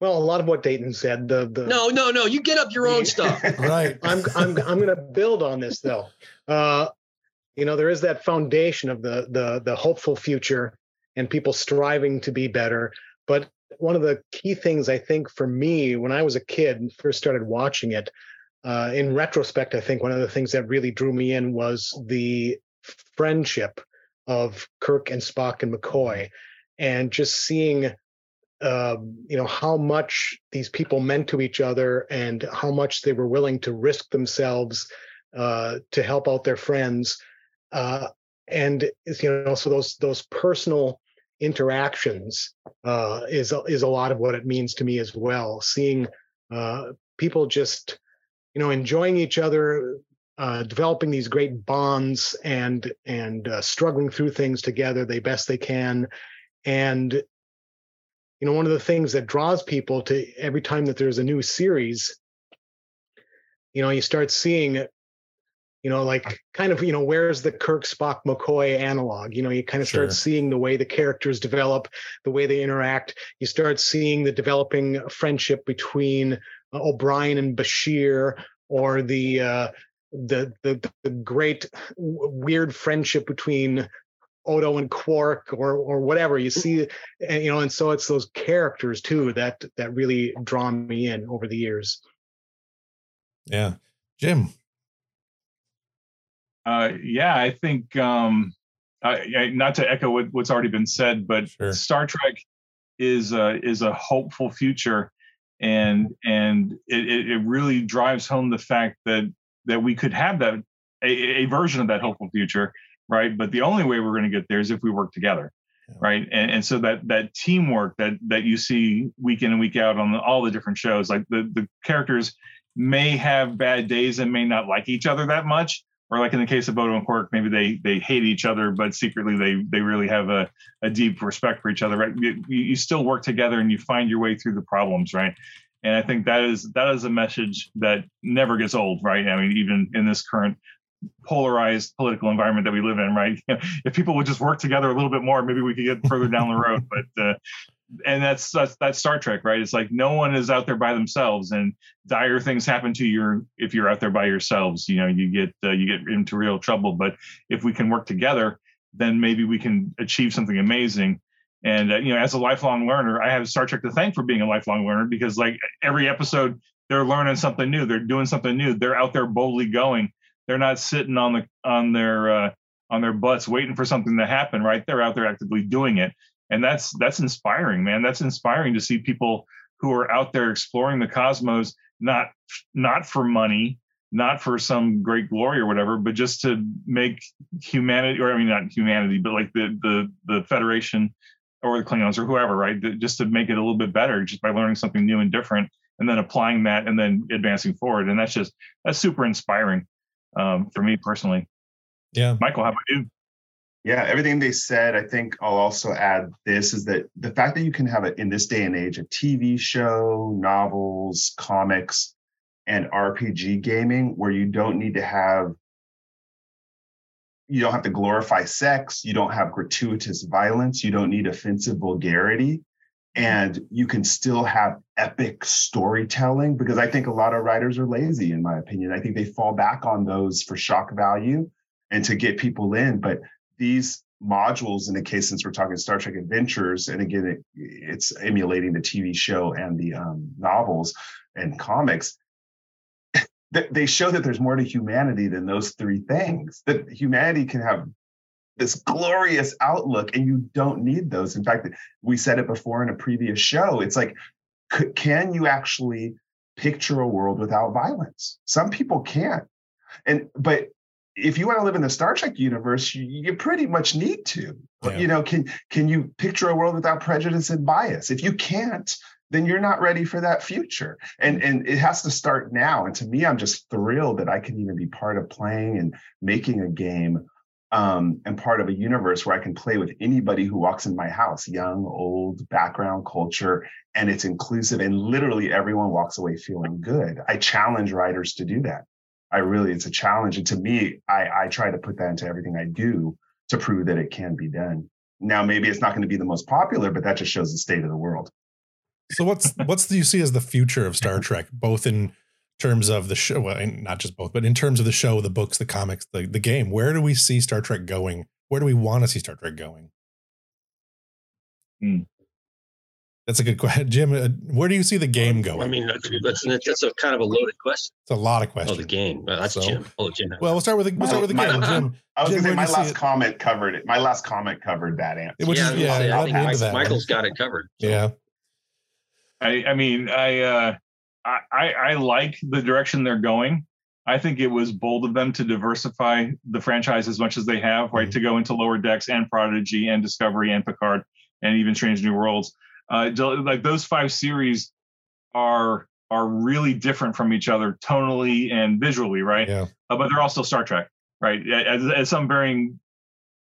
Well, a lot of what Dayton said. The, the no, no, no. You get up your own stuff, right? I'm, I'm, I'm going to build on this though. Uh, you know, there is that foundation of the, the, the hopeful future and people striving to be better. But one of the key things I think for me, when I was a kid and first started watching it, uh, in retrospect, I think one of the things that really drew me in was the friendship of Kirk and Spock and McCoy, and just seeing. Uh, you know, how much these people meant to each other and how much they were willing to risk themselves uh, to help out their friends. Uh, and, you know, so those those personal interactions uh, is, is a lot of what it means to me as well. Seeing uh, people just, you know, enjoying each other, uh, developing these great bonds and, and uh, struggling through things together the best they can. And, you know, one of the things that draws people to every time that there's a new series, you know, you start seeing, you know, like kind of, you know, where's the Kirk, Spock, McCoy analog? You know, you kind of start sure. seeing the way the characters develop, the way they interact. You start seeing the developing friendship between uh, O'Brien and Bashir, or the, uh, the the the great w- weird friendship between Odo and Quark, or or whatever. You see, and, you know, and so it's those characters too that that really draw me in over the years. Yeah, Jim. Uh, yeah, I think um, I, I, not to echo what, what's already been said, but sure. Star Trek is a, is a hopeful future, and and it, it really drives home the fact that that we could have that a, a version of that hopeful future, right? But the only way we're going to get there is if we work together, yeah. right? And and so that that teamwork that that you see week in and week out on the, all the different shows, like the the characters may have bad days and may not like each other that much. Or like in the case of Odo and Quark, maybe they they hate each other, but secretly they they really have a, a deep respect for each other. Right? You, you still work together and you find your way through the problems, right? And I think that is that is a message that never gets old, right? I mean, even in this current polarized political environment that we live in, right? If people would just work together a little bit more, maybe we could get further down the road. But uh, and that's, that's that's Star Trek, right? It's like no one is out there by themselves, and dire things happen to you if you're out there by yourselves. You know, you get uh, you get into real trouble. But if we can work together, then maybe we can achieve something amazing. And uh, you know, as a lifelong learner, I have Star Trek to thank for being a lifelong learner, because like every episode, they're learning something new, they're doing something new, they're out there boldly going. They're not sitting on the on their uh, on their butts waiting for something to happen, right? They're out there actively doing it. And that's that's inspiring, man. That's inspiring to see people who are out there exploring the cosmos, not not for money, not for some great glory or whatever, but just to make humanity, or I mean, not humanity, but like the the the Federation or the Klingons or whoever, right? Just to make it a little bit better, just by learning something new and different, and then applying that, and then advancing forward. And that's just that's super inspiring um, for me personally. Yeah, Michael, how about you? Yeah, everything they said, I think I'll also add this, is that the fact that you can have, a, in this day and age, a T V show, novels, comics, and R P G gaming where you don't need to have, you don't have to glorify sex, you don't have gratuitous violence, you don't need offensive vulgarity, and you can still have epic storytelling, because I think a lot of writers are lazy, in my opinion. I think they fall back on those for shock value and to get people in, but these modules, in the case, since we're talking Star Trek Adventures, and again, it, it's emulating the T V show and the um, novels and comics, they show that there's more to humanity than those three things, that humanity can have this glorious outlook, and you don't need those. In fact, we said it before in a previous show, it's like, c- can you actually picture a world without violence? Some people can't. And, but if you want to live in the Star Trek universe, you, you pretty much need to. Yeah. You know, can can you picture a world without prejudice and bias? If you can't, then you're not ready for that future. And and it has to start now. And to me, I'm just thrilled that I can even be part of playing and making a game um, and part of a universe where I can play with anybody who walks in my house, young, old, background, culture, and it's inclusive. And literally everyone walks away feeling good. I challenge writers to do that. I really, it's a challenge. And to me, I, I try to put that into everything I do to prove that it can be done. Now, maybe it's not going to be the most popular, but that just shows the state of the world. So what's, what's do you see as the future of Star Trek, both in terms of the show, well, and not just both, but in terms of the show, the books, the comics, the, the game, where do we see Star Trek going? Where do we want to see Star Trek going? Hmm. That's a good question. Jim, uh, where do you see the game going? I mean, that's, that's, that's a kind of a loaded question. It's a lot of questions. Oh, the game. Well, that's so, Jim. Oh, Jim. Well, we'll start with the, we'll start with the my, game. Jim, I was going to say my last comment it? covered it. My last comment covered that answer. Which yeah, is, yeah, yeah, I think Michael's, that. Michael's got it covered. So. Yeah. I, I mean, I, uh, I, I I like the direction they're going. I think it was bold of them to diversify the franchise as much as they have, right? Mm-hmm. To go into Lower Decks and Prodigy and Discovery and Picard. and even Strange New Worlds. Uh, like those five series are are really different from each other tonally and visually, right? Yeah. Uh, but they're all still Star Trek, right? At, at some varying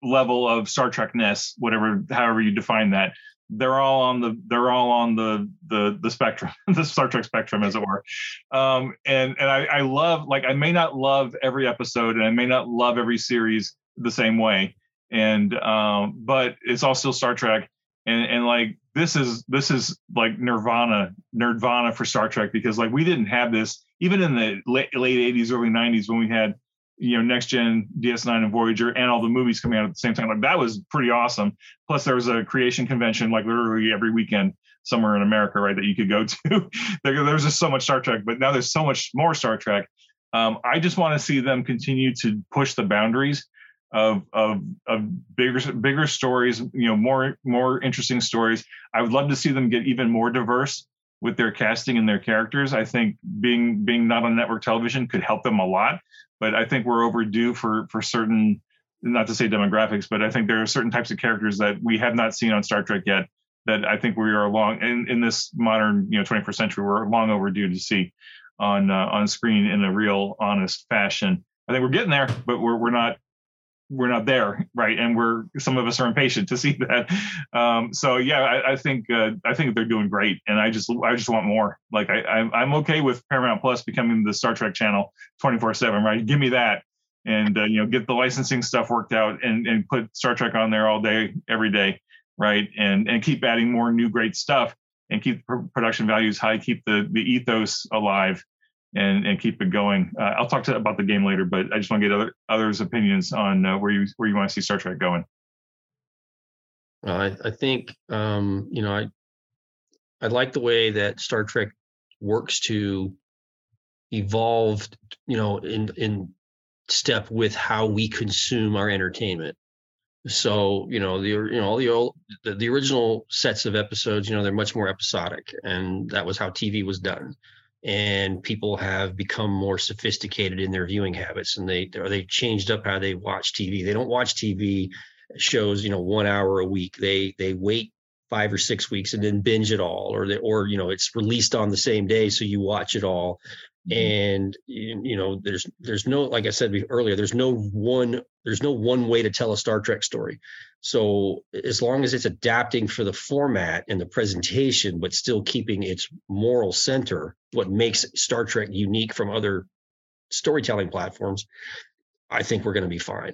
level of Star Trek-ness, whatever, however you define that. They're all on the they're all on the the the spectrum, the Star Trek spectrum, as it were. Um, and and I, I love, like, I may not love every episode, and I may not love every series the same way. And um, but it's all still Star Trek. And and like this is this is like Nirvana, Nirvana for Star Trek, because like we didn't have this even in the late, late eighties, early nineties, when we had, you know, Next Gen, D S nine, and Voyager, and all the movies coming out at the same time. Like, that was pretty awesome. Plus, there was a creation convention, like, literally every weekend somewhere in America, right, that you could go to. there, there was just so much Star Trek, but now there's so much more Star Trek. Um, I just want to see them continue to push the boundaries of of of bigger bigger stories, you know, more more interesting stories. I would love to see them get even more diverse with their casting and their characters. I think being being not on network television could help them a lot. But I think we're overdue for for certain, not to say demographics, but I think there are certain types of characters that we have not seen on Star Trek yet that I think we are long in, in this modern, you know, twenty-first century, we're long overdue to see on uh, on screen in a real, honest fashion. I think we're getting there, but we're we're not we're not there, right? And we're some of us are impatient to see that. Um, so yeah, I, I think uh, I think they're doing great, and I just I just want more. Like I, I I'm okay with Paramount Plus becoming the Star Trek channel twenty-four seven, right? Give me that, and uh, you know, get the licensing stuff worked out, and and put Star Trek on there all day, every day, right? And and keep adding more new great stuff, and keep production values high, keep the the ethos alive. And and keep it going. Uh, I'll talk to about the game later, but I just want to get other others' opinions on uh, where you where you want to see Star Trek going. Uh, I I think um, you know I I like the way that Star Trek works to evolve, you know, in in step with how we consume our entertainment. So you know the you know all the old the, the original sets of episodes, you know, they're much more episodic, and that was how T V was done. And people have become more sophisticated in their viewing habits, and they or they changed up how they watch T V. They don't watch T V shows, you know, one hour a week. They they wait five or six weeks and then binge it all, or they or you know it's released on the same day, so you watch it all. And you know, there's there's no, like I said earlier, there's no one there's no one way to tell a Star Trek story. So as long as it's adapting for the format and the presentation, but still keeping its moral center, what makes Star Trek unique from other storytelling platforms, I think we're going to be fine.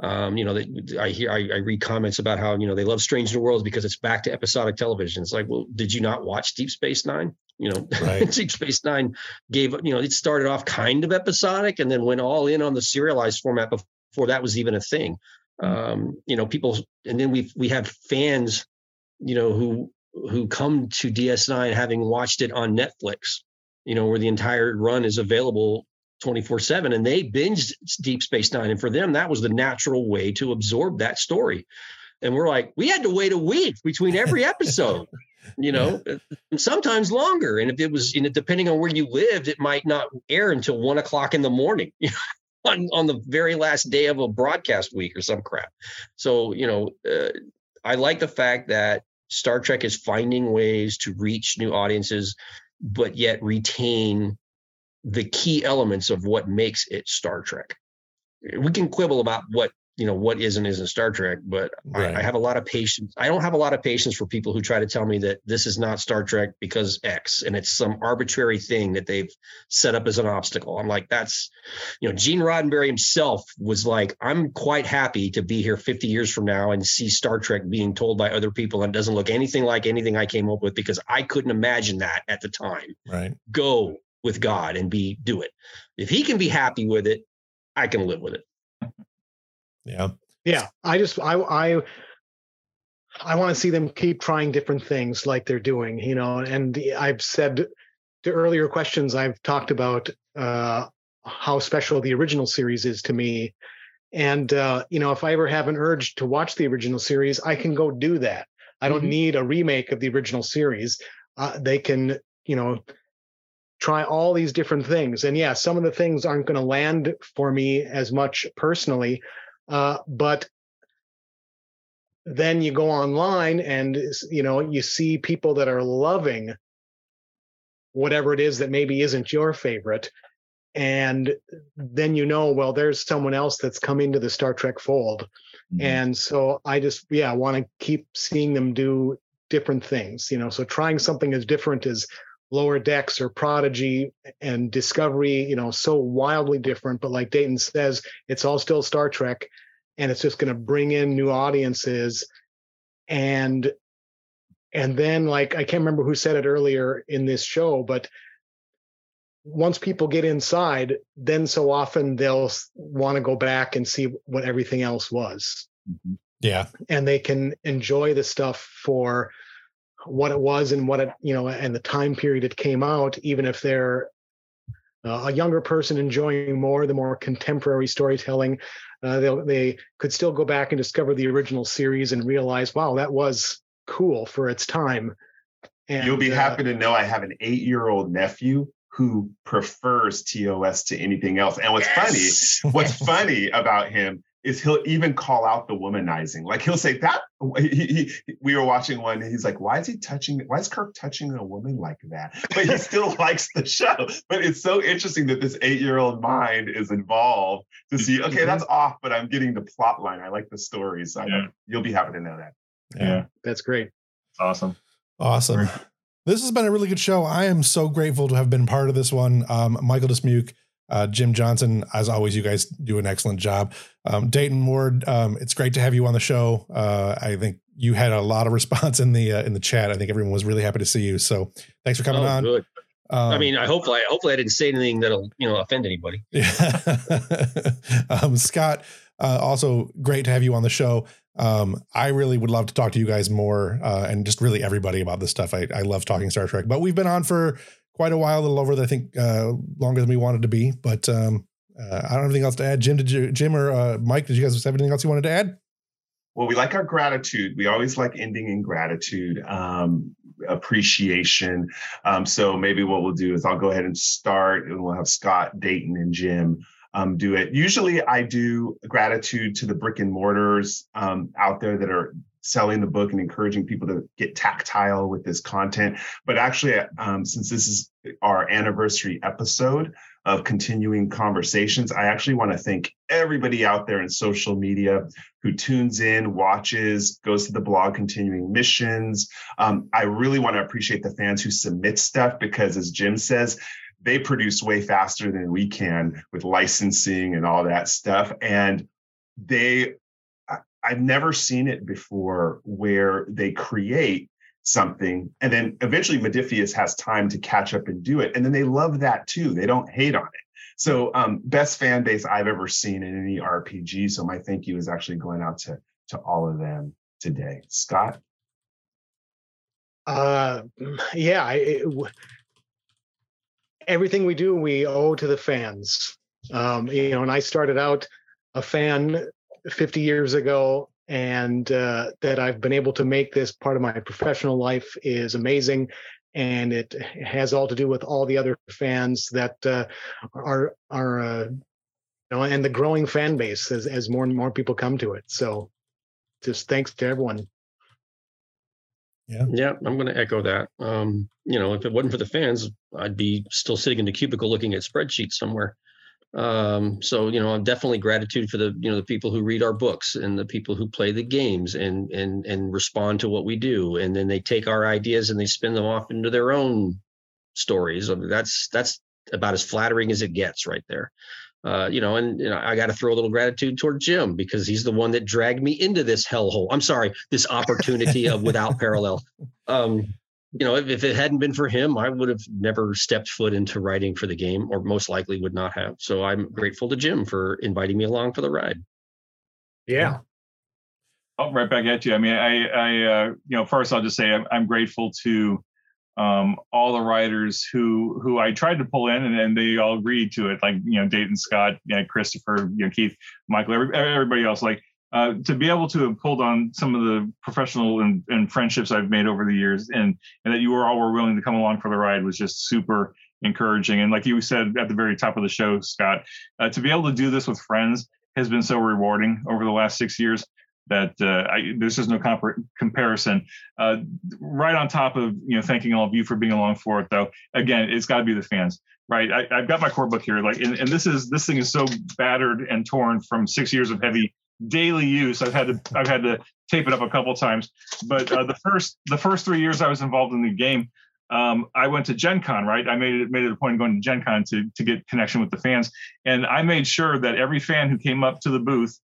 Um, you know, they, I hear I, I read comments about how, you know, they love Strange New Worlds because it's back to episodic television. It's like, well, did you not watch Deep Space Nine? You know, right. Deep Space Nine gave, you know, it started off kind of episodic and then went all in on the serialized format before that was even a thing. Um, you know, people, and then we we have fans, you know, who who come to D S nine having watched it on Netflix, you know, where the entire run is available twenty-four seven, and they binged Deep Space Nine, and for them that was the natural way to absorb that story. And we're like, we had to wait a week between every episode, you know, yeah. And sometimes longer. And if it was, and depending on where you lived, it might not air until one o'clock in the morning, you know, on on the very last day of a broadcast week or some crap. So, you know, uh, I like the fact that Star Trek is finding ways to reach new audiences, but yet retain the key elements of what makes it Star Trek. We can quibble about what, you know, what is and isn't Star Trek, but right. I, I have a lot of patience. I don't have a lot of patience for people who try to tell me that this is not Star Trek because X, and it's some arbitrary thing that they've set up as an obstacle. I'm like, that's, you know, Gene Roddenberry himself was like, I'm quite happy to be here fifty years from now and see Star Trek being told by other people and doesn't look anything like anything I came up with because I couldn't imagine that at the time. Right. Go with God and be, do it. If he can be happy with it, I can live with it. Yeah. Yeah. I just, I, I, I want to see them keep trying different things like they're doing, you know, and I've said to earlier questions, I've talked about uh, how special the original series is to me. And, uh, you know, if I ever have an urge to watch the original series, I can go do that. I don't mm-hmm. need a remake of the original series. Uh, they can, you know, try all these different things. And yeah, some of the things aren't going to land for me as much personally. Uh, but then you go online and, you know, you see people that are loving whatever it is that maybe isn't your favorite. And then, you know, well, there's someone else that's come into the Star Trek fold. Mm-hmm. And so I just, yeah, I want to keep seeing them do different things, you know, so trying something as different as Lower Decks or Prodigy and Discovery, you know, so wildly different. But like Dayton says, it's all still Star Trek, and it's just going to bring in new audiences. And and then, like, I can't remember who said it earlier in this show, but once people get inside, then so often they'll want to go back and see what everything else was. Mm-hmm. Yeah. And they can enjoy the stuff for what it was and what it, you know, and the time period it came out, even if they're uh, a younger person enjoying more, the more contemporary storytelling, uh, they they could still go back and discover the original series and realize, wow, that was cool for its time. And you'll be happy uh, to know I have an eight-year-old nephew who prefers T O S to anything else. And what's yes! funny, what's funny about him is he'll even call out the womanizing. Like he'll say that, he, he, we were watching one and he's like, why is he touching, why is Kirk touching a woman like that? But he still likes the show. But it's so interesting that this eight-year-old mind is involved to see, okay, mm-hmm. that's off, but I'm getting the plot line. I like the story. So yeah. You'll be happy to know that. Yeah. yeah. That's great. Awesome. Awesome. This has been a really good show. I am so grateful to have been part of this one. Um, Michael Dismuke, uh, Jim Johnson, as always, you guys do an excellent job. Um, Dayton Ward, um, it's great to have you on the show. Uh, I think you had a lot of response in the uh, in the chat. I think everyone was really happy to see you. So thanks for coming oh, on. Good. Um, I mean, I hopefully, hopefully, I didn't say anything that'll you know offend anybody. Yeah. um, Scott, uh, also great to have you on the show. Um, I really would love to talk to you guys more, uh, and just really everybody about this stuff. I, I love talking Star Trek, but we've been on for quite a while, a little over, I think, uh, longer than we wanted to be, but, um, uh, I don't have anything else to add. Jim, did you, Jim or, uh, Mike, did you guys have anything else you wanted to add? Well, we like our gratitude. We always like ending in gratitude, um, appreciation. Um, so maybe what we'll do is I'll go ahead and start, and we'll have Scott, Dayton, and Jim, Um, do it. Usually I do gratitude to the brick and mortars um, out there that are selling the book and encouraging people to get tactile with this content. But actually, um, since this is our anniversary episode of Continuing Conversations, I actually want to thank everybody out there in social media who tunes in, watches, goes to the blog, Continuing Missions. Um, I really want to appreciate the fans who submit stuff because, as Jim says, they produce way faster than we can with licensing and all that stuff. And they, I've never seen it before where they create something and then eventually Modiphius has time to catch up and do it. And then they love that too. They don't hate on it. So um, best fan base I've ever seen in any R P G. So my thank you is actually going out to, to all of them today. Scott? Uh, yeah. It, w- Everything we do, we owe to the fans. Um, you know, and I started out a fan fifty years ago, and uh, that I've been able to make this part of my professional life is amazing. And it has all to do with all the other fans that uh, are, are uh, you know, and the growing fan base as, as more and more people come to it. So just thanks to everyone. Yeah, yeah, I'm going to echo that. Um, you know, if it wasn't for the fans, I'd be still sitting in the cubicle looking at spreadsheets somewhere. Um, so, you know, I'm definitely gratitude for the, you know, the people who read our books and the people who play the games and and and respond to what we do. And then they take our ideas and they spin them off into their own stories. I mean, that's that's about as flattering as it gets right there. Uh, you know, and you know, I got to throw a little gratitude toward Jim because he's the one that dragged me into this hellhole. I'm sorry, this opportunity of without parallel. Um, you know, if, if it hadn't been for him, I would have never stepped foot into writing for the game, or most likely would not have. So I'm grateful to Jim for inviting me along for the ride. Yeah. Oh, right back at you. I mean, I, I uh, you know, first I'll just say I'm, I'm grateful to Um, all the writers who who I tried to pull in, and, and they all agreed to it. Like, you know, Dayton, Scott, you know, Christopher, you know, Keith, Michael, every, everybody else. Like uh, to be able to have pulled on some of the professional and, and friendships I've made over the years, and and that you were all were willing to come along for the ride was just super encouraging. And like you said at the very top of the show, Scott, uh, to be able to do this with friends has been so rewarding over the last six years. that uh, I, this is no compar- comparison. Uh, right on top of, you know, thanking all of you for being along for it, though, again, it's got to be the fans, right? I, I've got my core book here, like, and, and this is this thing is so battered and torn from six years of heavy daily use. I've had to I've had to tape it up a couple times, but uh, the first the first three years I was involved in the game, um, I went to Gen Con, right? I made it made it a point of going to Gen Con to to get connection with the fans, and I made sure that every fan who came up to the booth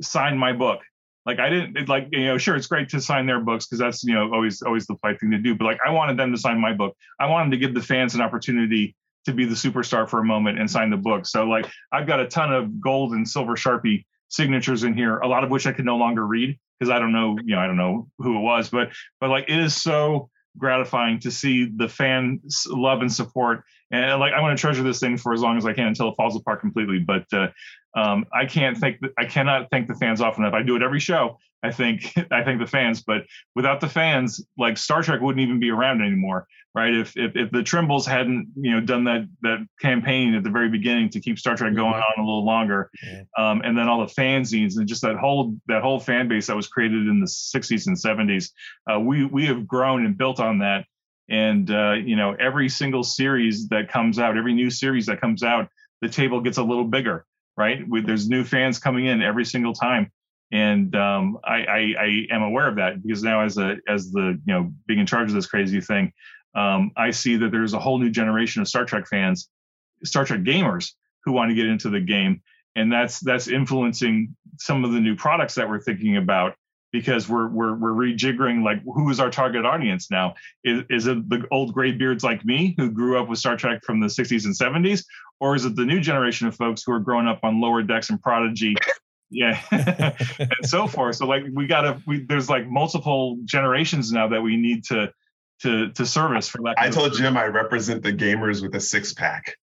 signed my book. Like I didn't like, you know, sure, it's great to sign their books because that's, you know, always, always the polite thing to do. But like, I wanted them to sign my book. I wanted to give the fans an opportunity to be the superstar for a moment and sign the book. So like, I've got a ton of gold and silver Sharpie signatures in here, a lot of which I could no longer read because I don't know, you know, I don't know who it was, but, but like, it is so gratifying to see the fan love and support. And like, I want to treasure this thing for as long as I can until it falls apart completely. But uh, um, I can't thank, the, I cannot thank the fans often enough. I do it every show. I think, I thank the fans, but without the fans, like Star Trek wouldn't even be around anymore, right? If if, if the Trimbles hadn't, you know, done that that campaign at the very beginning to keep Star Trek going on a little longer, um, and then all the fanzines and just that whole that whole fan base that was created in the sixties and seventies, uh, we we have grown and built on that. And, uh, you know, every single series that comes out, every new series that comes out, the table gets a little bigger, right? We, there's new fans coming in every single time. And um, I, I, I am aware of that because now as a as the, you know, being in charge of this crazy thing, um, I see that there's a whole new generation of Star Trek fans, Star Trek gamers who want to get into the game. And that's that's influencing some of the new products that we're thinking about. Because we're we're we're rejiggering like who is our target audience now? Is is it the old graybeards like me who grew up with Star Trek from the sixties and seventies, or is it the new generation of folks who are growing up on Lower Decks and Prodigy, yeah, and so forth? So like we gotta we, there's like multiple generations now that we need to to to service for lack of I told Jim I represent the gamers with a six pack.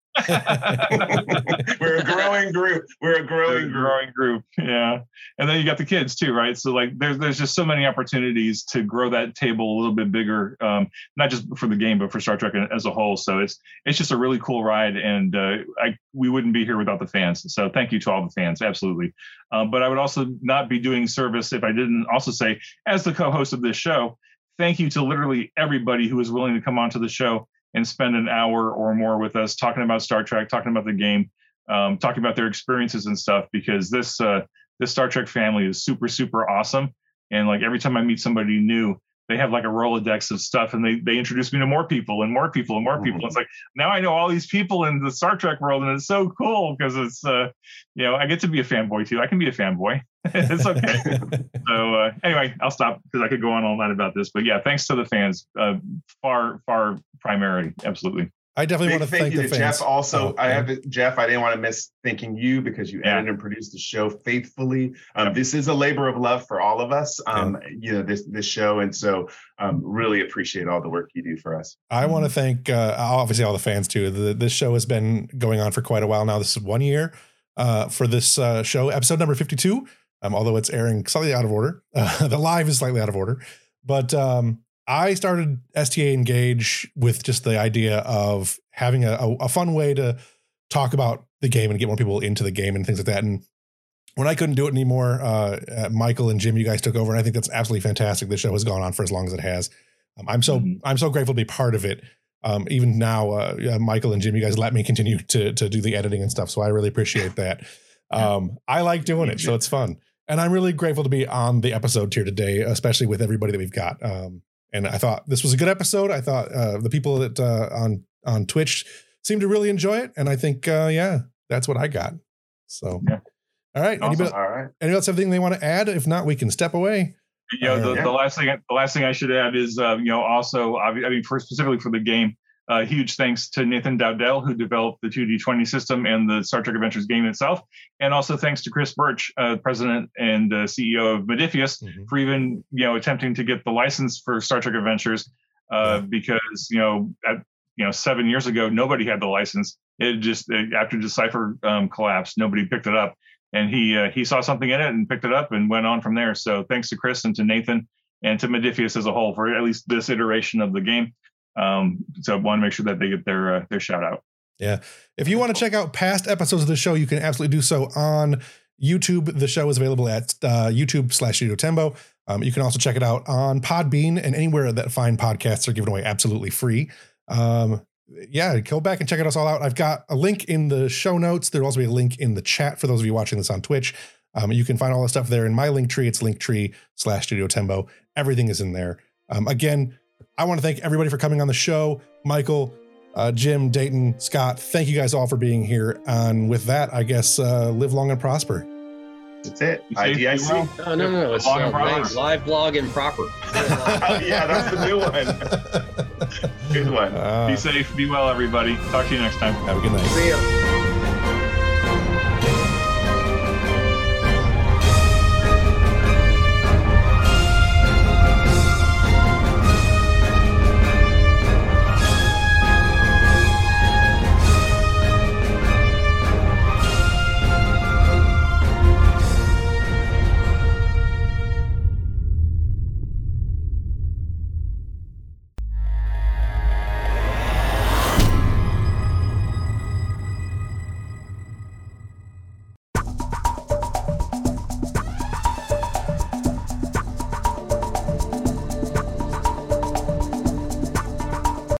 we're a growing group we're a growing group. growing group yeah and then you got the kids too, right? So like there's there's just so many opportunities to grow that table a little bit bigger, um not just for the game but for Star Trek as a whole. So it's it's just a really cool ride, and uh I we wouldn't be here without the fans, so thank you to all the fans, absolutely. Um, but I would also not be doing service if I didn't also say, as the co-host of this show, thank you to literally everybody who is willing to come onto the show and spend an hour or more with us talking about Star Trek, talking about the game, um, talking about their experiences and stuff, because this uh, this Star Trek family is super, super awesome. And like every time I meet somebody new, they have like a Rolodex of stuff, and they they introduce me to more people and more people and more people. Mm-hmm. It's like, now I know all these people in the Star Trek world, and it's so cool because it's, uh, you know, I get to be a fanboy too. I can be a fanboy. It's okay. So uh, anyway, I'll stop because I could go on all night about this. But yeah, thanks to the fans, uh, far, far primarily. Absolutely. I definitely Big want to thank, thank you the to fans. Jeff also. Oh, I have Jeff. I didn't want to miss thanking you because you yeah. edited and produced the show faithfully. Um, yeah. This is a labor of love for all of us. Um, yeah. You know this this show, and so um, really appreciate all the work you do for us. I want to thank uh, obviously all the fans too. The, this show has been going on for quite a while now. This is one year uh, for this uh, show, episode number fifty-two. Um, although it's airing slightly out of order, uh, the live is slightly out of order, but. Um, I started S T A Engage with just the idea of having a, a, a fun way to talk about the game and get more people into the game and things like that. And when I couldn't do it anymore, uh, Michael and Jim, you guys took over. And I think that's absolutely fantastic. The show has gone on for as long as it has. Um, I'm so mm-hmm. I'm so grateful to be part of it. Um, even now, uh, Michael and Jim, you guys let me continue to, to do the editing and stuff. So I really appreciate that. Um, I like doing it. So it's fun. And I'm really grateful to be on the episode here today, especially with everybody that we've got. Um, And I thought this was a good episode. I thought uh, the people that uh, on on Twitch seemed to really enjoy it. And I think, uh, yeah, that's what I got. So, yeah. All right. Awesome. Anybody, all right. Anybody else have anything they want to add? If not, we can step away. You know, the, yeah. the last thing the last thing I should add is, uh, you know, also, I mean, for specifically for the game, uh, huge thanks to Nathan Dowdell, who developed the two D twenty system and the Star Trek Adventures game itself. And also thanks to Chris Birch, uh, president and uh, C E O of Modiphius, mm-hmm. for even, you know, attempting to get the license for Star Trek Adventures, uh, yeah. because, you know, at, you know, seven years ago, nobody had the license. It just it, after Decipher um, collapsed, nobody picked it up. And he uh, he saw something in it and picked it up and went on from there. So thanks to Chris and to Nathan and to Modiphius as a whole for at least this iteration of the game. Um, so I want to make sure that they get their, uh, their shout out. Yeah. If you want to check out past episodes of the show, you can absolutely do so on YouTube. The show is available at uh, YouTube slash Studio Tempo. Um, you can also check it out on Podbean and anywhere that fine podcasts are given away absolutely free. Um, yeah, go back and check us all out. I've got a link in the show notes. There'll also be a link in the chat for those of you watching this on Twitch. Um, you can find all the stuff there in my Linktree. It's Linktree slash Studio Tempo. Everything is in there. Um, again, I want to thank everybody for coming on the show. Michael, uh, Jim, Dayton, Scott, thank you guys all for being here. And with that, I guess, uh, live long and prosper. That's it. I D I C. No, no, no. It's long uh, live blog and proper. Yeah, that's the new one. Good one. Uh, be safe. Be well, everybody. Talk to you next time. Have a good night. See ya.